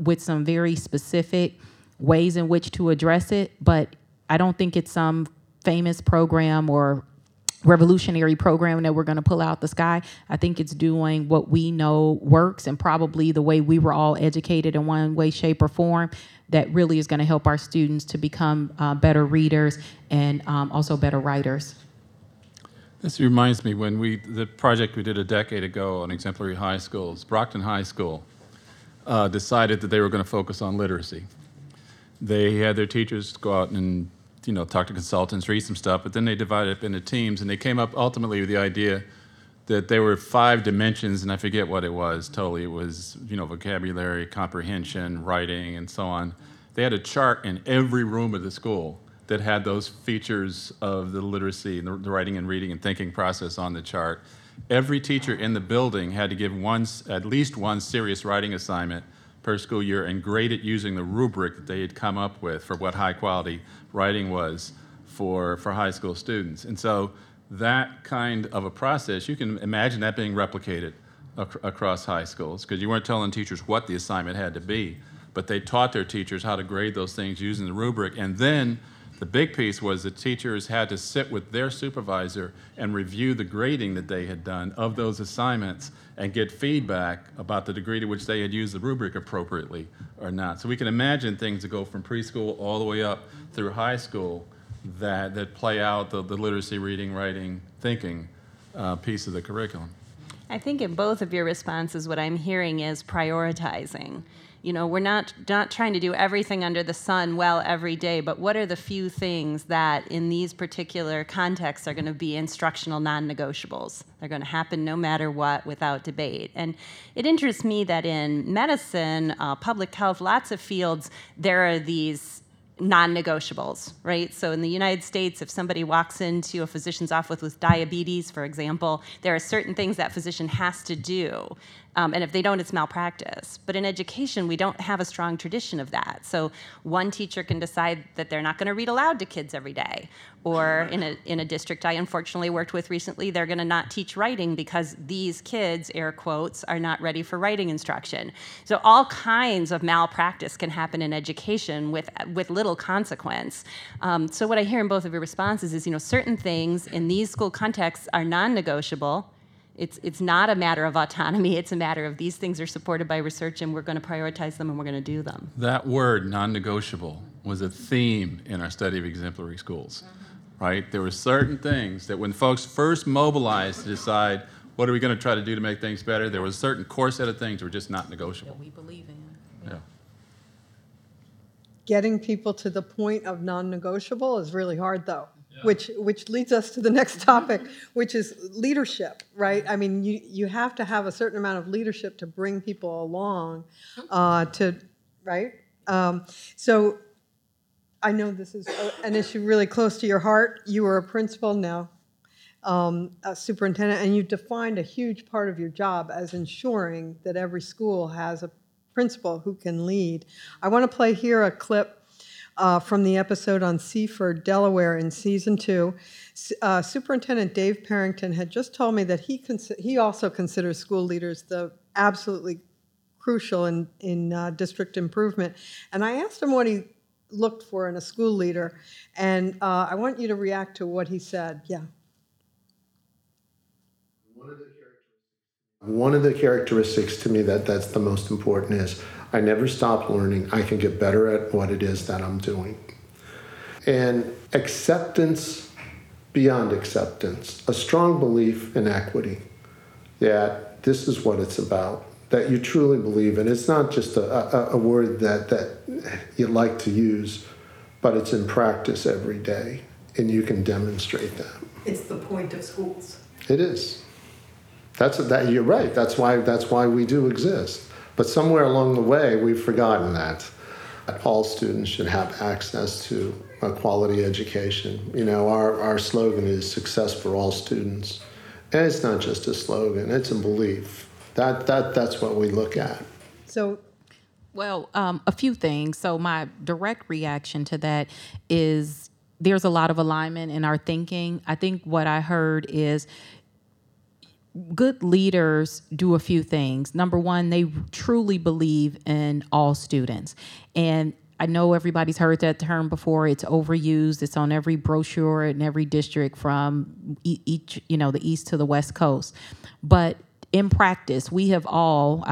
with some very specific ways in which to address it. But I don't think it's some famous program or revolutionary program that we're going to pull out the sky. I think it's doing what we know works and probably the way we were all educated in one way, shape, or form that really is going to help our students to become better readers and also better writers. This reminds me when the project we did a decade ago on exemplary high schools, Brockton High School decided that they were going to focus on literacy. They had their teachers go out and talk to consultants, read some stuff, but then they divided up into teams, and they came up ultimately with the idea that there were 5 dimensions, and I forget what it was totally. It was, vocabulary, comprehension, writing, and so on. They had a chart in every room of the school that had those features of the literacy, and the writing and reading and thinking process on the chart. Every teacher in the building had to give at least one serious writing assignment per school year and grade it using the rubric that they had come up with for what high quality writing was for high school students. And so that kind of a process, you can imagine that being replicated across high schools, because you weren't telling teachers what the assignment had to be, but they taught their teachers how to grade those things using the rubric. And then the big piece was the teachers had to sit with their supervisor and review the grading that they had done of those assignments and get feedback about the degree to which they had used the rubric appropriately or not. So we can imagine things that go from preschool all the way up through high school that play out the literacy, reading, writing, thinking piece of the curriculum. I think in both of your responses, what I'm hearing is prioritizing. We're not trying to do everything under the sun well every day, but what are the few things that in these particular contexts are going to be instructional non-negotiables? They're going to happen no matter what without debate. And it interests me that in medicine, public health, lots of fields, there are these non-negotiables, right? So in the United States, if somebody walks into a physician's office with diabetes, for example, there are certain things that physician has to do. And if they don't, it's malpractice. But in education, we don't have a strong tradition of that. So one teacher can decide that they're not going to read aloud to kids every day. Or in a district I unfortunately worked with recently, they're going to not teach writing because these kids, air quotes, are not ready for writing instruction. So all kinds of malpractice can happen in education with little consequence. So what I hear in both of your responses is, certain things in these school contexts are non-negotiable. It's not a matter of autonomy. It's a matter of these things are supported by research, and we're going to prioritize them, and we're going to do them. That word, non-negotiable, was a theme in our study of exemplary schools. right? There were certain things that when folks first mobilized to decide what are we going to try to do to make things better, there was a certain core set of things that were just not negotiable. That we believe in. Yeah. Getting people to the point of non-negotiable is really hard, though. Yeah. Which leads us to the next topic, which is leadership, right? I mean, you have to have a certain amount of leadership to bring people along right? So I know this is an issue really close to your heart. You were a principal, now a superintendent, and you defined a huge part of your job as ensuring that every school has a principal who can lead. I want to play here a clip from the episode on Seaford, Delaware in Season 2. Superintendent Dave Parrington had just told me that he also considers school leaders the absolutely crucial in district improvement. And I asked him what he looked for in a school leader, and I want you to react to what he said. Yeah. One of the characteristics to me that's the most important is I never stop learning. I can get better at what it is that I'm doing. And acceptance beyond acceptance, a strong belief in equity, that this is what it's about, that you truly believe in. It's not just a word that you like to use, but it's in practice every day, and you can demonstrate that. It's the point of schools. It is. You're right. That's why we do exist. But somewhere along the way, we've forgotten that all students should have access to a quality education. You know, our slogan is success for all students. And it's not just a slogan, it's a belief. That's what we look at. So, well, a few things. So my direct reaction to that is there's a lot of alignment in our thinking. I think what I heard is good leaders do a few things. Number one, they truly believe in all students. And I know everybody's heard that term before. It's overused. It's on every brochure in every district from each, the East to the West Coast. But in practice, I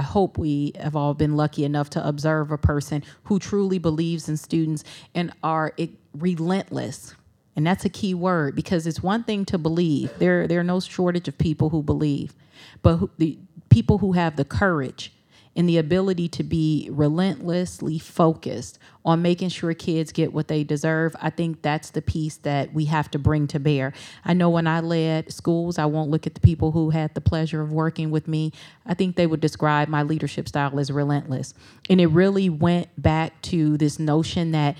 hope we have all been lucky enough to observe a person who truly believes in students and are relentless. And that's a key word, because it's one thing to believe. There are no shortage of people who believe, but the people who have the courage and the ability to be relentlessly focused on making sure kids get what they deserve, I think that's the piece that we have to bring to bear. I know when I led schools, I won't look at the people who had the pleasure of working with me. I think they would describe my leadership style as relentless. And it really went back to this notion that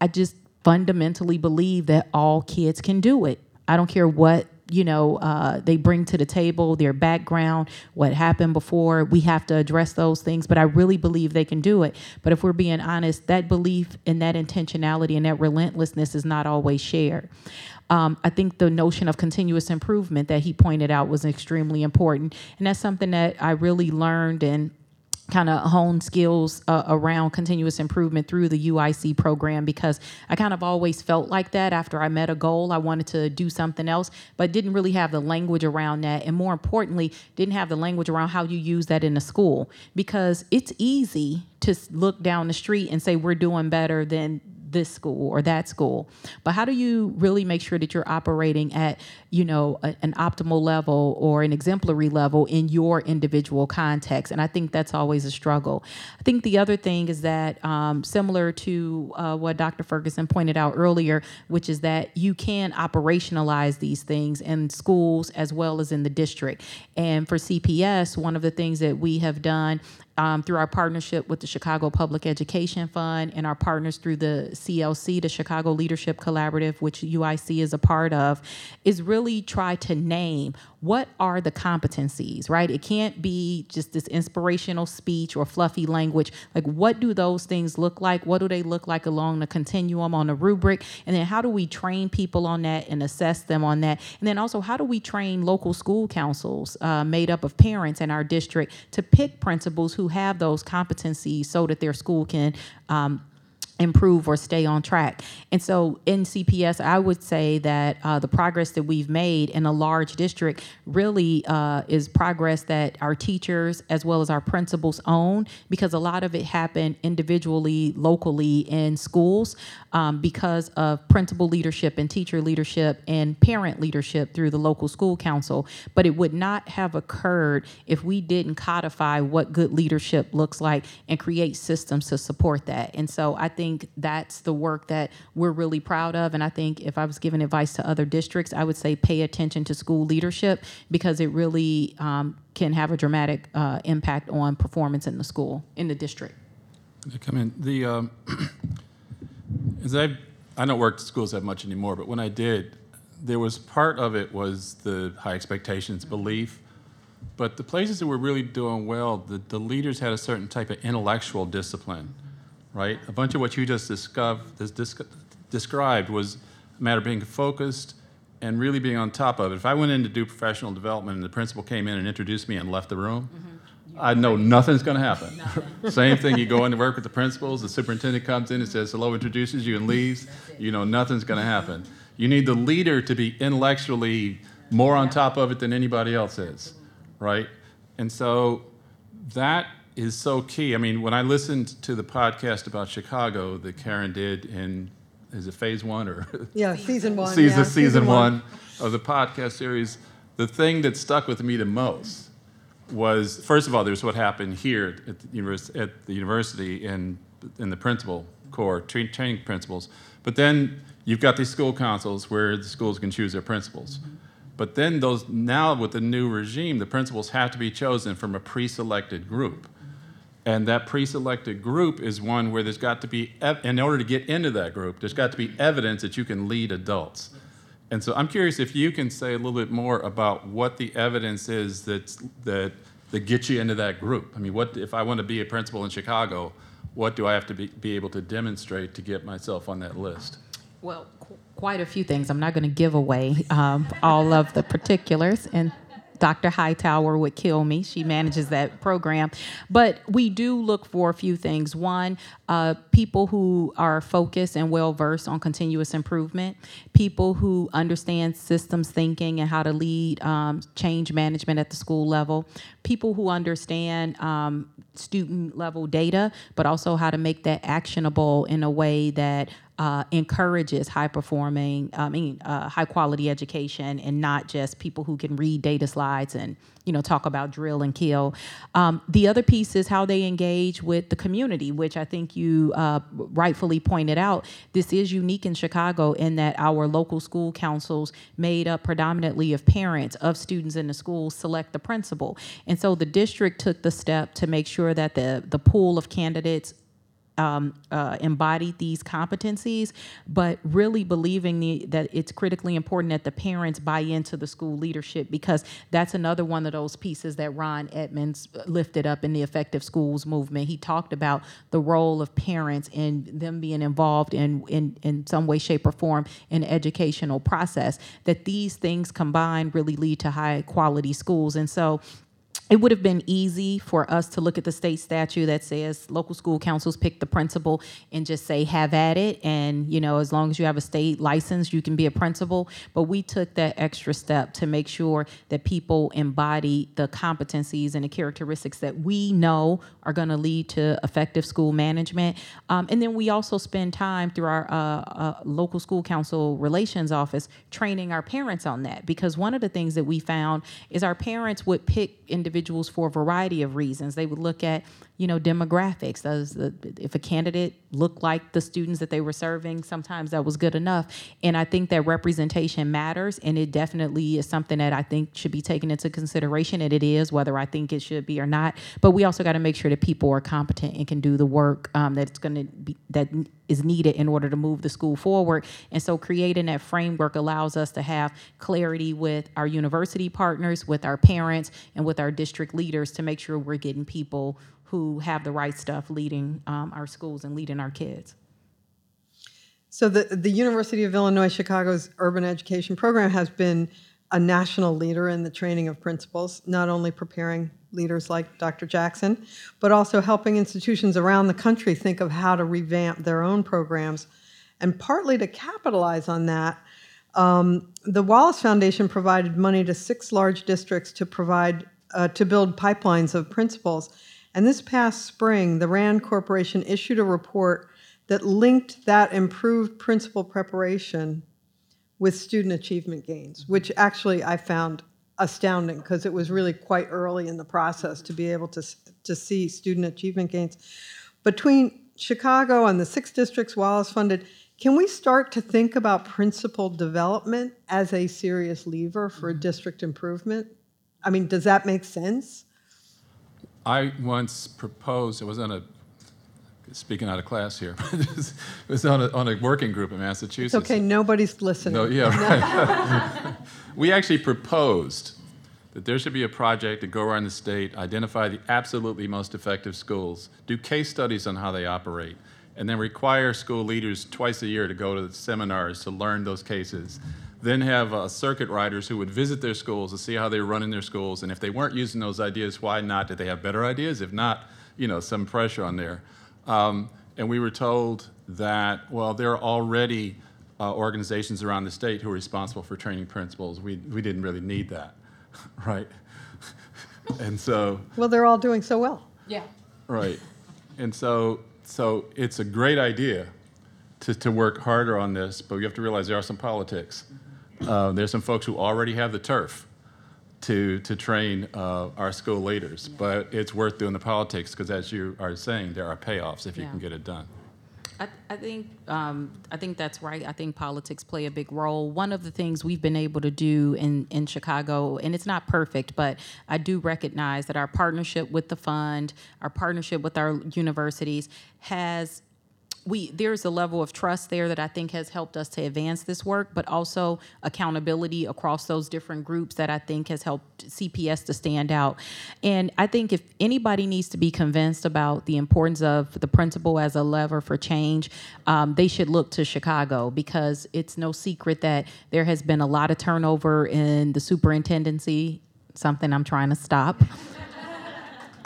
I just fundamentally believe that all kids can do it. I don't care what, they bring to the table, their background, what happened before. We have to address those things, but I really believe they can do it. But if we're being honest, that belief and that intentionality and that relentlessness is not always shared. I think the notion of continuous improvement that he pointed out was extremely important. And that's something that I really learned and kind of hone skills around continuous improvement through the UIC program, because I kind of always felt like that after I met a goal, I wanted to do something else, but didn't really have the language around that. And more importantly, didn't have the language around how you use that in a school, because it's easy to look down the street and say, we're doing better than this school or that school. But how do you really make sure that you're operating at, an optimal level or an exemplary level in your individual context? And I think that's always a struggle. I think the other thing is that similar to what Dr. Ferguson pointed out earlier, which is that you can operationalize these things in schools as well as in the district. And for CPS, one of the things that we have done through our partnership with the Chicago Public Education Fund and our partners through the CLC, the Chicago Leadership Collaborative, which UIC is a part of, is really try to name what are the competencies, right? It can't be just this inspirational speech or fluffy language. Like, what do those things look like? What do they look like along the continuum on the rubric? And then how do we train people on that and assess them on that? And then also, how do we train local school councils made up of parents in our district to pick principals who have those competencies so that their school can improve or stay on track. And so in CPS, I would say that the progress that we've made in a large district really is progress that our teachers as well as our principals own, because a lot of it happened individually, locally in schools because of principal leadership and teacher leadership and parent leadership through the local school council. But it would not have occurred if we didn't codify what good leadership looks like and create systems to support that. And so I think that's the work that we're really proud of. And I think if I was giving advice to other districts, I would say pay attention to school leadership, because it really can have a dramatic impact on performance in the school, in the district. To come in, the as I don't work at schools that much anymore, but when I did, there was part of it was the high expectations belief. But the places that were really doing well, the leaders had a certain type of intellectual discipline. Right? A bunch of what you just described was a matter of being focused and really being on top of it. If I went in to do professional development and the principal came in and introduced me and left the room, mm-hmm. I know nothing's going to happen. Same thing, you go in to work with the principals, the superintendent comes in and says hello, introduces you and leaves, you know nothing's going to happen. You need the leader to be intellectually more on top of it than anybody else is, right? And so that is so key. I mean, when I listened to the podcast about Chicago that Karen did in, is it phase one or? Yeah, season one. Season one of the podcast series, the thing that stuck with me the most was, first of all, there's what happened here at the university, in the principal corps, training principals. But then you've got these school councils where the schools can choose their principals. Mm-hmm. But then those, now with the new regime, the principals have to be chosen from a pre-selected group. And that pre-selected group is one where there's got to be, in order to get into that group, there's got to be evidence that you can lead adults. And so I'm curious if you can say a little bit more about what the evidence is that gets you into that group. I mean, what if I want to be a principal in Chicago, what do I have to be able to demonstrate to get myself on that list? Well, quite a few things. I'm not going to give away all of the particulars, and Dr. Hightower would kill me. She manages that program. But we do look for a few things. One, people who are focused and well-versed on continuous improvement, people who understand systems thinking and how to lead change management at the school level, people who understand student-level data, but also how to make that actionable in a way that encourages high-performing, high-quality education, and not just people who can read data slides and, you know, talk about drill and kill. The other piece is how they engage with the community, which I think you rightfully pointed out. This is unique in Chicago in that our local school councils, made up predominantly of parents of students in the schools, select the principal. And so the district took the step to make sure that the pool of candidates embodied these competencies, but really believing that it's critically important that the parents buy into the school leadership, because that's another one of those pieces that Ron Edmonds lifted up in the Effective Schools movement. He talked about the role of parents and them being involved in some way, shape, or form in the educational process, that these things combined really lead to high quality schools. And so it would have been easy for us to look at the state statute that says local school councils pick the principal and just say, have at it. And, you know, as long as you have a state license, you can be a principal. But we took that extra step to make sure that people embody the competencies and the characteristics that we know are going to lead to effective school management. And then we also spend time through our local school council relations office training our parents on that, because one of the things that we found is our parents would pick individuals for a variety of reasons. They would look at, you know, demographics. If a candidate looked like the students that they were serving, sometimes that was good enough. And I think that representation matters, and it definitely is something that I think should be taken into consideration, and it is, whether I think it should be or not. But we also got to make sure that people are competent and can do the work that is needed in order to move the school forward. And so creating that framework allows us to have clarity with our university partners, with our parents, and with our district leaders to make sure we're getting people who have the right stuff leading our schools and leading our kids. So the University of Illinois Chicago's Urban Education Program has been a national leader in the training of principals, not only preparing leaders like Dr. Jackson, but also helping institutions around the country think of how to revamp their own programs. And partly to capitalize on that, the Wallace Foundation provided money to 6 large districts to build pipelines of principals. And this past spring, the RAND Corporation issued a report that linked that improved principal preparation with student achievement gains, which actually I found astounding because it was really quite early in the process to be able to see student achievement gains. Between Chicago and the 6 districts Wallace funded, can we start to think about principal development as a serious lever for district improvement? I mean, does that make sense? I once proposed, speaking out of class here, it was on a working group in Massachusetts. It's okay, nobody's listening. No, yeah, right. We actually proposed that there should be a project to go around the state, identify the absolutely most effective schools, do case studies on how they operate, and then require school leaders twice a year to go to the seminars to learn those cases. Then have circuit riders who would visit their schools to see how they were running their schools, and if they weren't using those ideas, why not? Did they have better ideas? If not, some pressure on there. And we were told that, well, there are already organizations around the state who are responsible for training principals. We didn't really need that, right? And so... Well, they're all doing so well. Yeah. Right. And so it's a great idea to work harder on this, but we have to realize there are some politics. There's some folks who already have the turf to train our school leaders, yeah. But it's worth doing the politics because, as you are saying, there are payoffs if you can get it done. I think that's right. I think politics play a big role. One of the things we've been able to do in Chicago, and it's not perfect, but I do recognize that our partnership with the fund, our partnership with our universities has... There's a level of trust there that I think has helped us to advance this work, but also accountability across those different groups that I think has helped CPS to stand out. And I think if anybody needs to be convinced about the importance of the principal as a lever for change, they should look to Chicago, because it's no secret that there has been a lot of turnover in the superintendency, something I'm trying to stop.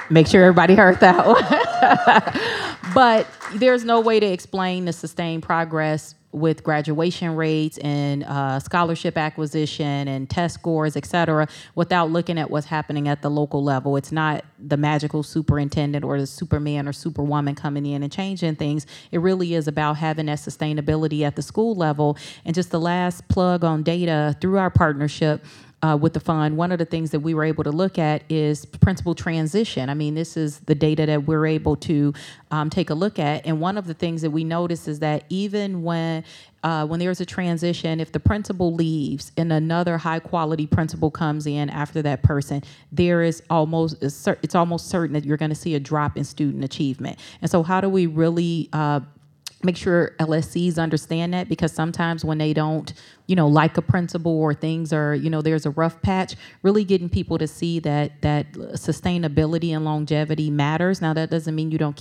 Make sure everybody heard that one. But there's no way to explain the sustained progress with graduation rates and scholarship acquisition and test scores, et cetera, without looking at what's happening at the local level. It's not the magical superintendent or the superman or superwoman coming in and changing things. It really is about having that sustainability at the school level. And just the last plug on data, through our partnership, with the fund, one of the things that we were able to look at is principal transition. I mean, this is the data that we're able to take a look at. And one of the things that we noticed is that even when there's a transition, if the principal leaves and another high-quality principal comes in after that person, it's almost certain that you're going to see a drop in student achievement. And so how do we really... make sure LSCs understand that, because sometimes when they don't, like a principal or things are, there's a rough patch, really getting people to see that sustainability and longevity matters. Now, that doesn't mean you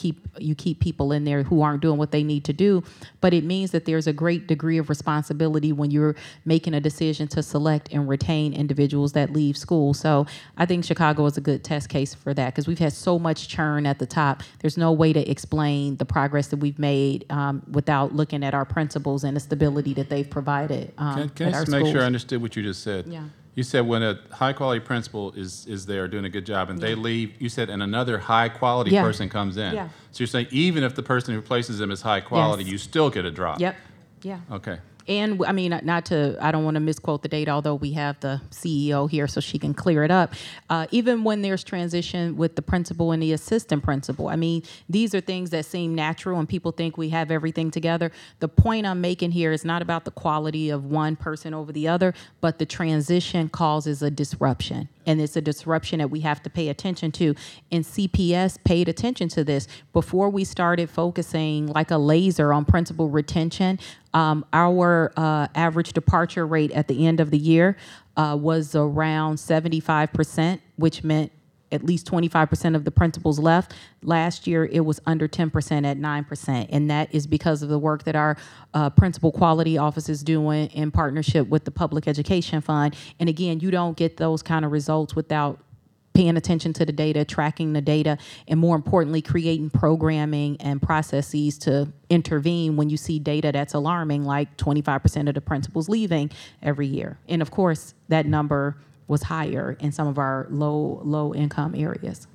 keep people in there who aren't doing what they need to do, but it means that there's a great degree of responsibility when you're making a decision to select and retain individuals that leave school. So I think Chicago is a good test case for that, because we've had so much churn at the top. There's no way to explain the progress that we've made without looking at our principals and the stability that they've provided. Can I just make sure I understood what you just said? Yeah. You said when a high-quality principal is there doing a good job and they leave, you said, and another high-quality person comes in. Yeah. So you're saying even if the person who replaces them is high-quality, you still get a drop. Yep. Yeah. Okay. And I mean, I don't want to misquote the data, although we have the CEO here so she can clear it up. Even when there's transition with the principal and the assistant principal, I mean, these are things that seem natural and people think we have everything together. The point I'm making here is not about the quality of one person over the other, but the transition causes a disruption. And it's a disruption that we have to pay attention to. And CPS paid attention to this. Before we started focusing like a laser on principal retention, our average departure rate at the end of the year was around 75%, which meant at least 25% of the principals left. Last year, it was under 10% at 9%. And that is because of the work that our principal quality office is doing in partnership with the Public Education Fund. And again, you don't get those kind of results without paying attention to the data, tracking the data, and more importantly, creating programming and processes to intervene when you see data that's alarming, like 25% of the principals leaving every year. And of course, that number was higher in some of our low-income areas.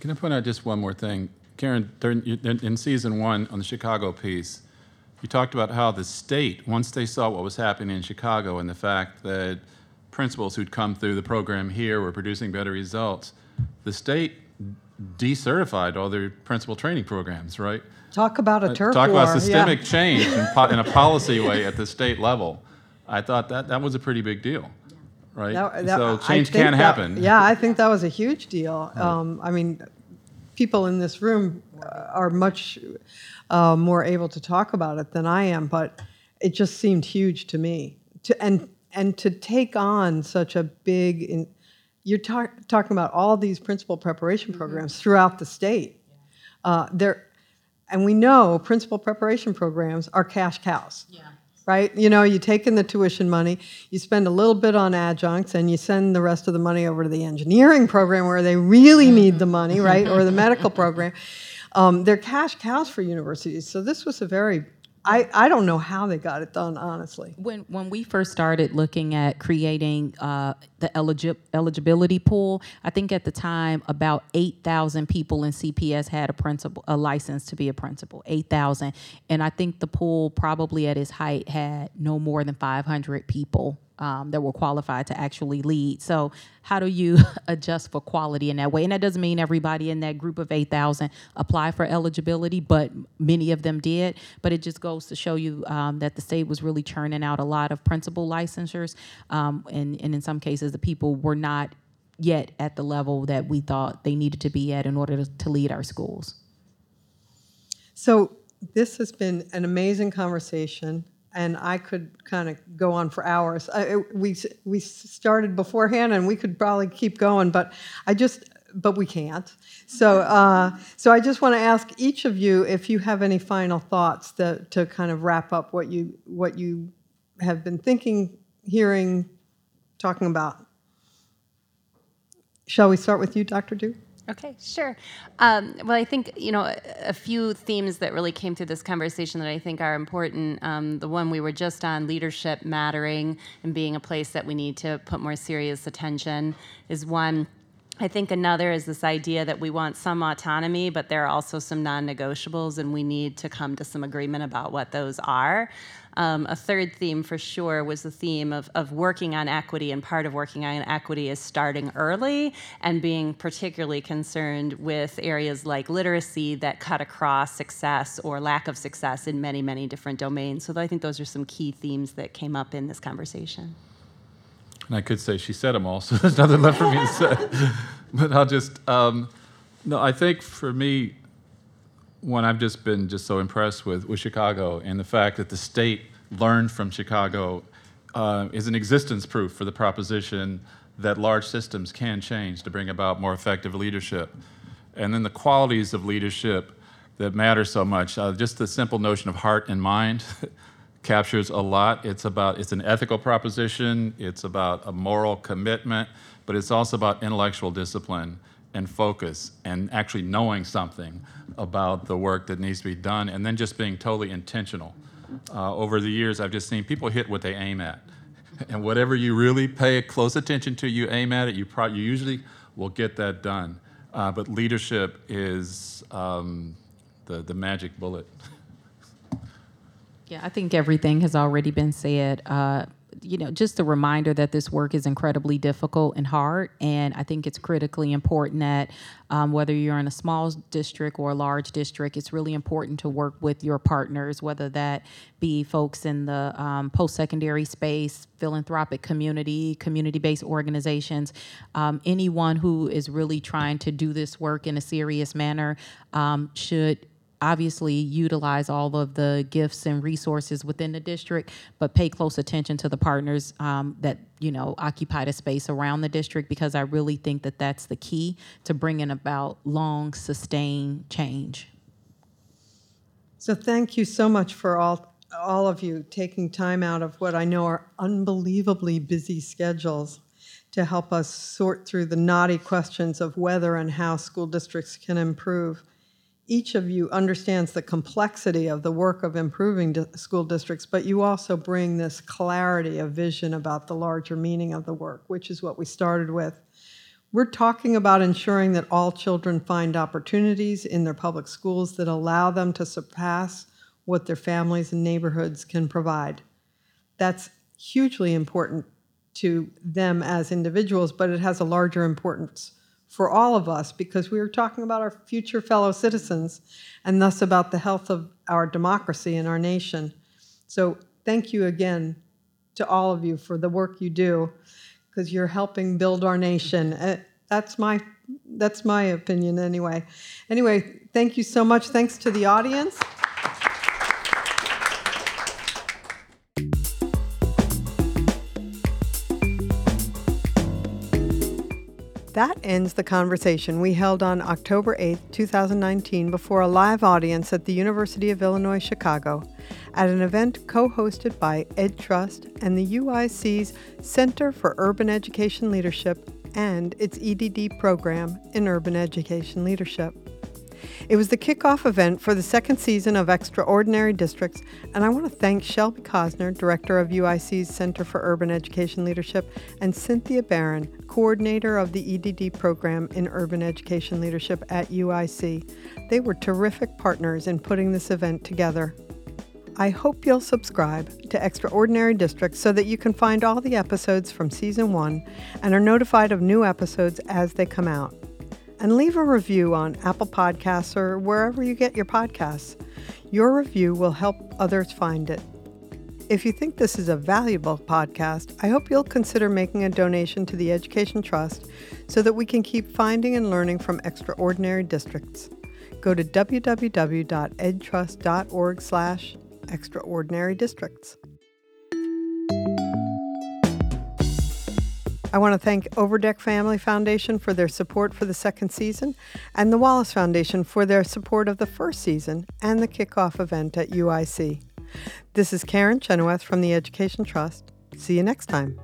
Can I point out just one more thing? Karen, in season one on the Chicago piece, you talked about how the state, once they saw what was happening in Chicago and the fact that principals who'd come through the program here were producing better results, the state decertified all their principal training programs, right? Talk about a turf war. Talk about systemic change in a policy way at the state level. I thought that was a pretty big deal. Right. So change can happen. Yeah, I think that was a huge deal. I mean, people in this room are much more able to talk about it than I am, but it just seemed huge to me. And to take on such a big, you're talking about all these principal preparation programs throughout the state. And we know principal preparation programs are cash cows. Yeah. Right? You know, you take in the tuition money, you spend a little bit on adjuncts, and you send the rest of the money over to the engineering program where they really need the money, right? Or the medical program. They're cash cows for universities. So this was a very, I don't know how they got it done, honestly. When we first started looking at creating the eligibility pool, I think at the time about 8,000 people in CPS had a license to be a principal, 8,000. And I think the pool probably at its height had no more than 500 people that were qualified to actually lead. So how do you adjust for quality in that way? And that doesn't mean everybody in that group of 8,000 apply for eligibility, but many of them did. But it just goes to show you that the state was really churning out a lot of principal licensures. And in some cases, the people were not yet at the level that we thought they needed to be at in order to lead our schools. So this has been an amazing conversation. And I could kind of go on for hours. We started beforehand, and we could probably keep going, but we can't. So I just want to ask each of you if you have any final thoughts to kind of wrap up what you have been thinking, hearing, talking about. Shall we start with you, Dr. Duke? Okay, sure. Well, I think, a few themes that really came through this conversation that I think are important. The one we were just on, leadership mattering and being a place that we need to put more serious attention is one. I think another is this idea that we want some autonomy, but there are also some non-negotiables, and we need to come to some agreement about what those are. A third theme for sure was the theme of working on equity, and part of working on equity is starting early and being particularly concerned with areas like literacy that cut across success or lack of success in many, many different domains. So I think those are some key themes that came up in this conversation. And I could say she said them all, so there's nothing left for me to say. But I'll just, I think for me, one I've just been so impressed with Chicago, and the fact that the state learned from Chicago is an existence proof for the proposition that large systems can change to bring about more effective leadership. And then the qualities of leadership that matter so much, just the simple notion of heart and mind captures a lot. It's an ethical proposition, it's about a moral commitment, but it's also about intellectual discipline and focus, and actually knowing something about the work that needs to be done, and then just being totally intentional. Over the years, I've just seen people hit what they aim at. And whatever you really pay close attention to, you aim at it, you usually will get that done. But leadership is the magic bullet. Yeah, I think everything has already been said. Just a reminder that this work is incredibly difficult and hard, and I think it's critically important that whether you're in a small district or a large district, it's really important to work with your partners, whether that be folks in the post-secondary space, philanthropic community, community-based organizations, anyone who is really trying to do this work in a serious manner should obviously utilize all of the gifts and resources within the district, but pay close attention to the partners that occupy the space around the district, because I really think that that's the key to bringing about long, sustained change. So thank you so much for all of you taking time out of what I know are unbelievably busy schedules to help us sort through the knotty questions of whether and how school districts can improve. Each of you understands the complexity of the work of improving school districts, but you also bring this clarity of vision about the larger meaning of the work, which is what we started with. We're talking about ensuring that all children find opportunities in their public schools that allow them to surpass what their families and neighborhoods can provide. That's hugely important to them as individuals, but it has a larger importance for all of us, because we are talking about our future fellow citizens and thus about the health of our democracy and our nation. So thank you again to all of you for the work you do, because you're helping build our nation. That's my opinion anyway. Anyway, thank you so much. Thanks to the audience. That ends the conversation we held on October 8, 2019, before a live audience at the University of Illinois Chicago at an event co-hosted by EdTrust and the UIC's Center for Urban Education Leadership and its EDD program in Urban Education Leadership. It was the kickoff event for the second season of Extraordinary Districts, and I want to thank Shelby Cosner, Director of UIC's Center for Urban Education Leadership, and Cynthia Barron, Coordinator of the EDD Program in Urban Education Leadership at UIC. They were terrific partners in putting this event together. I hope you'll subscribe to Extraordinary Districts so that you can find all the episodes from Season 1 and are notified of new episodes as they come out. And leave a review on Apple Podcasts or wherever you get your podcasts. Your review will help others find it. If you think this is a valuable podcast, I hope you'll consider making a donation to the Education Trust so that we can keep finding and learning from extraordinary districts. Go to www.edtrust.org/extraordinarydistricts. I want to thank Overdeck Family Foundation for their support for the second season, and the Wallace Foundation for their support of the first season and the kickoff event at UIC. This is Karen Chenoweth from the Education Trust. See you next time.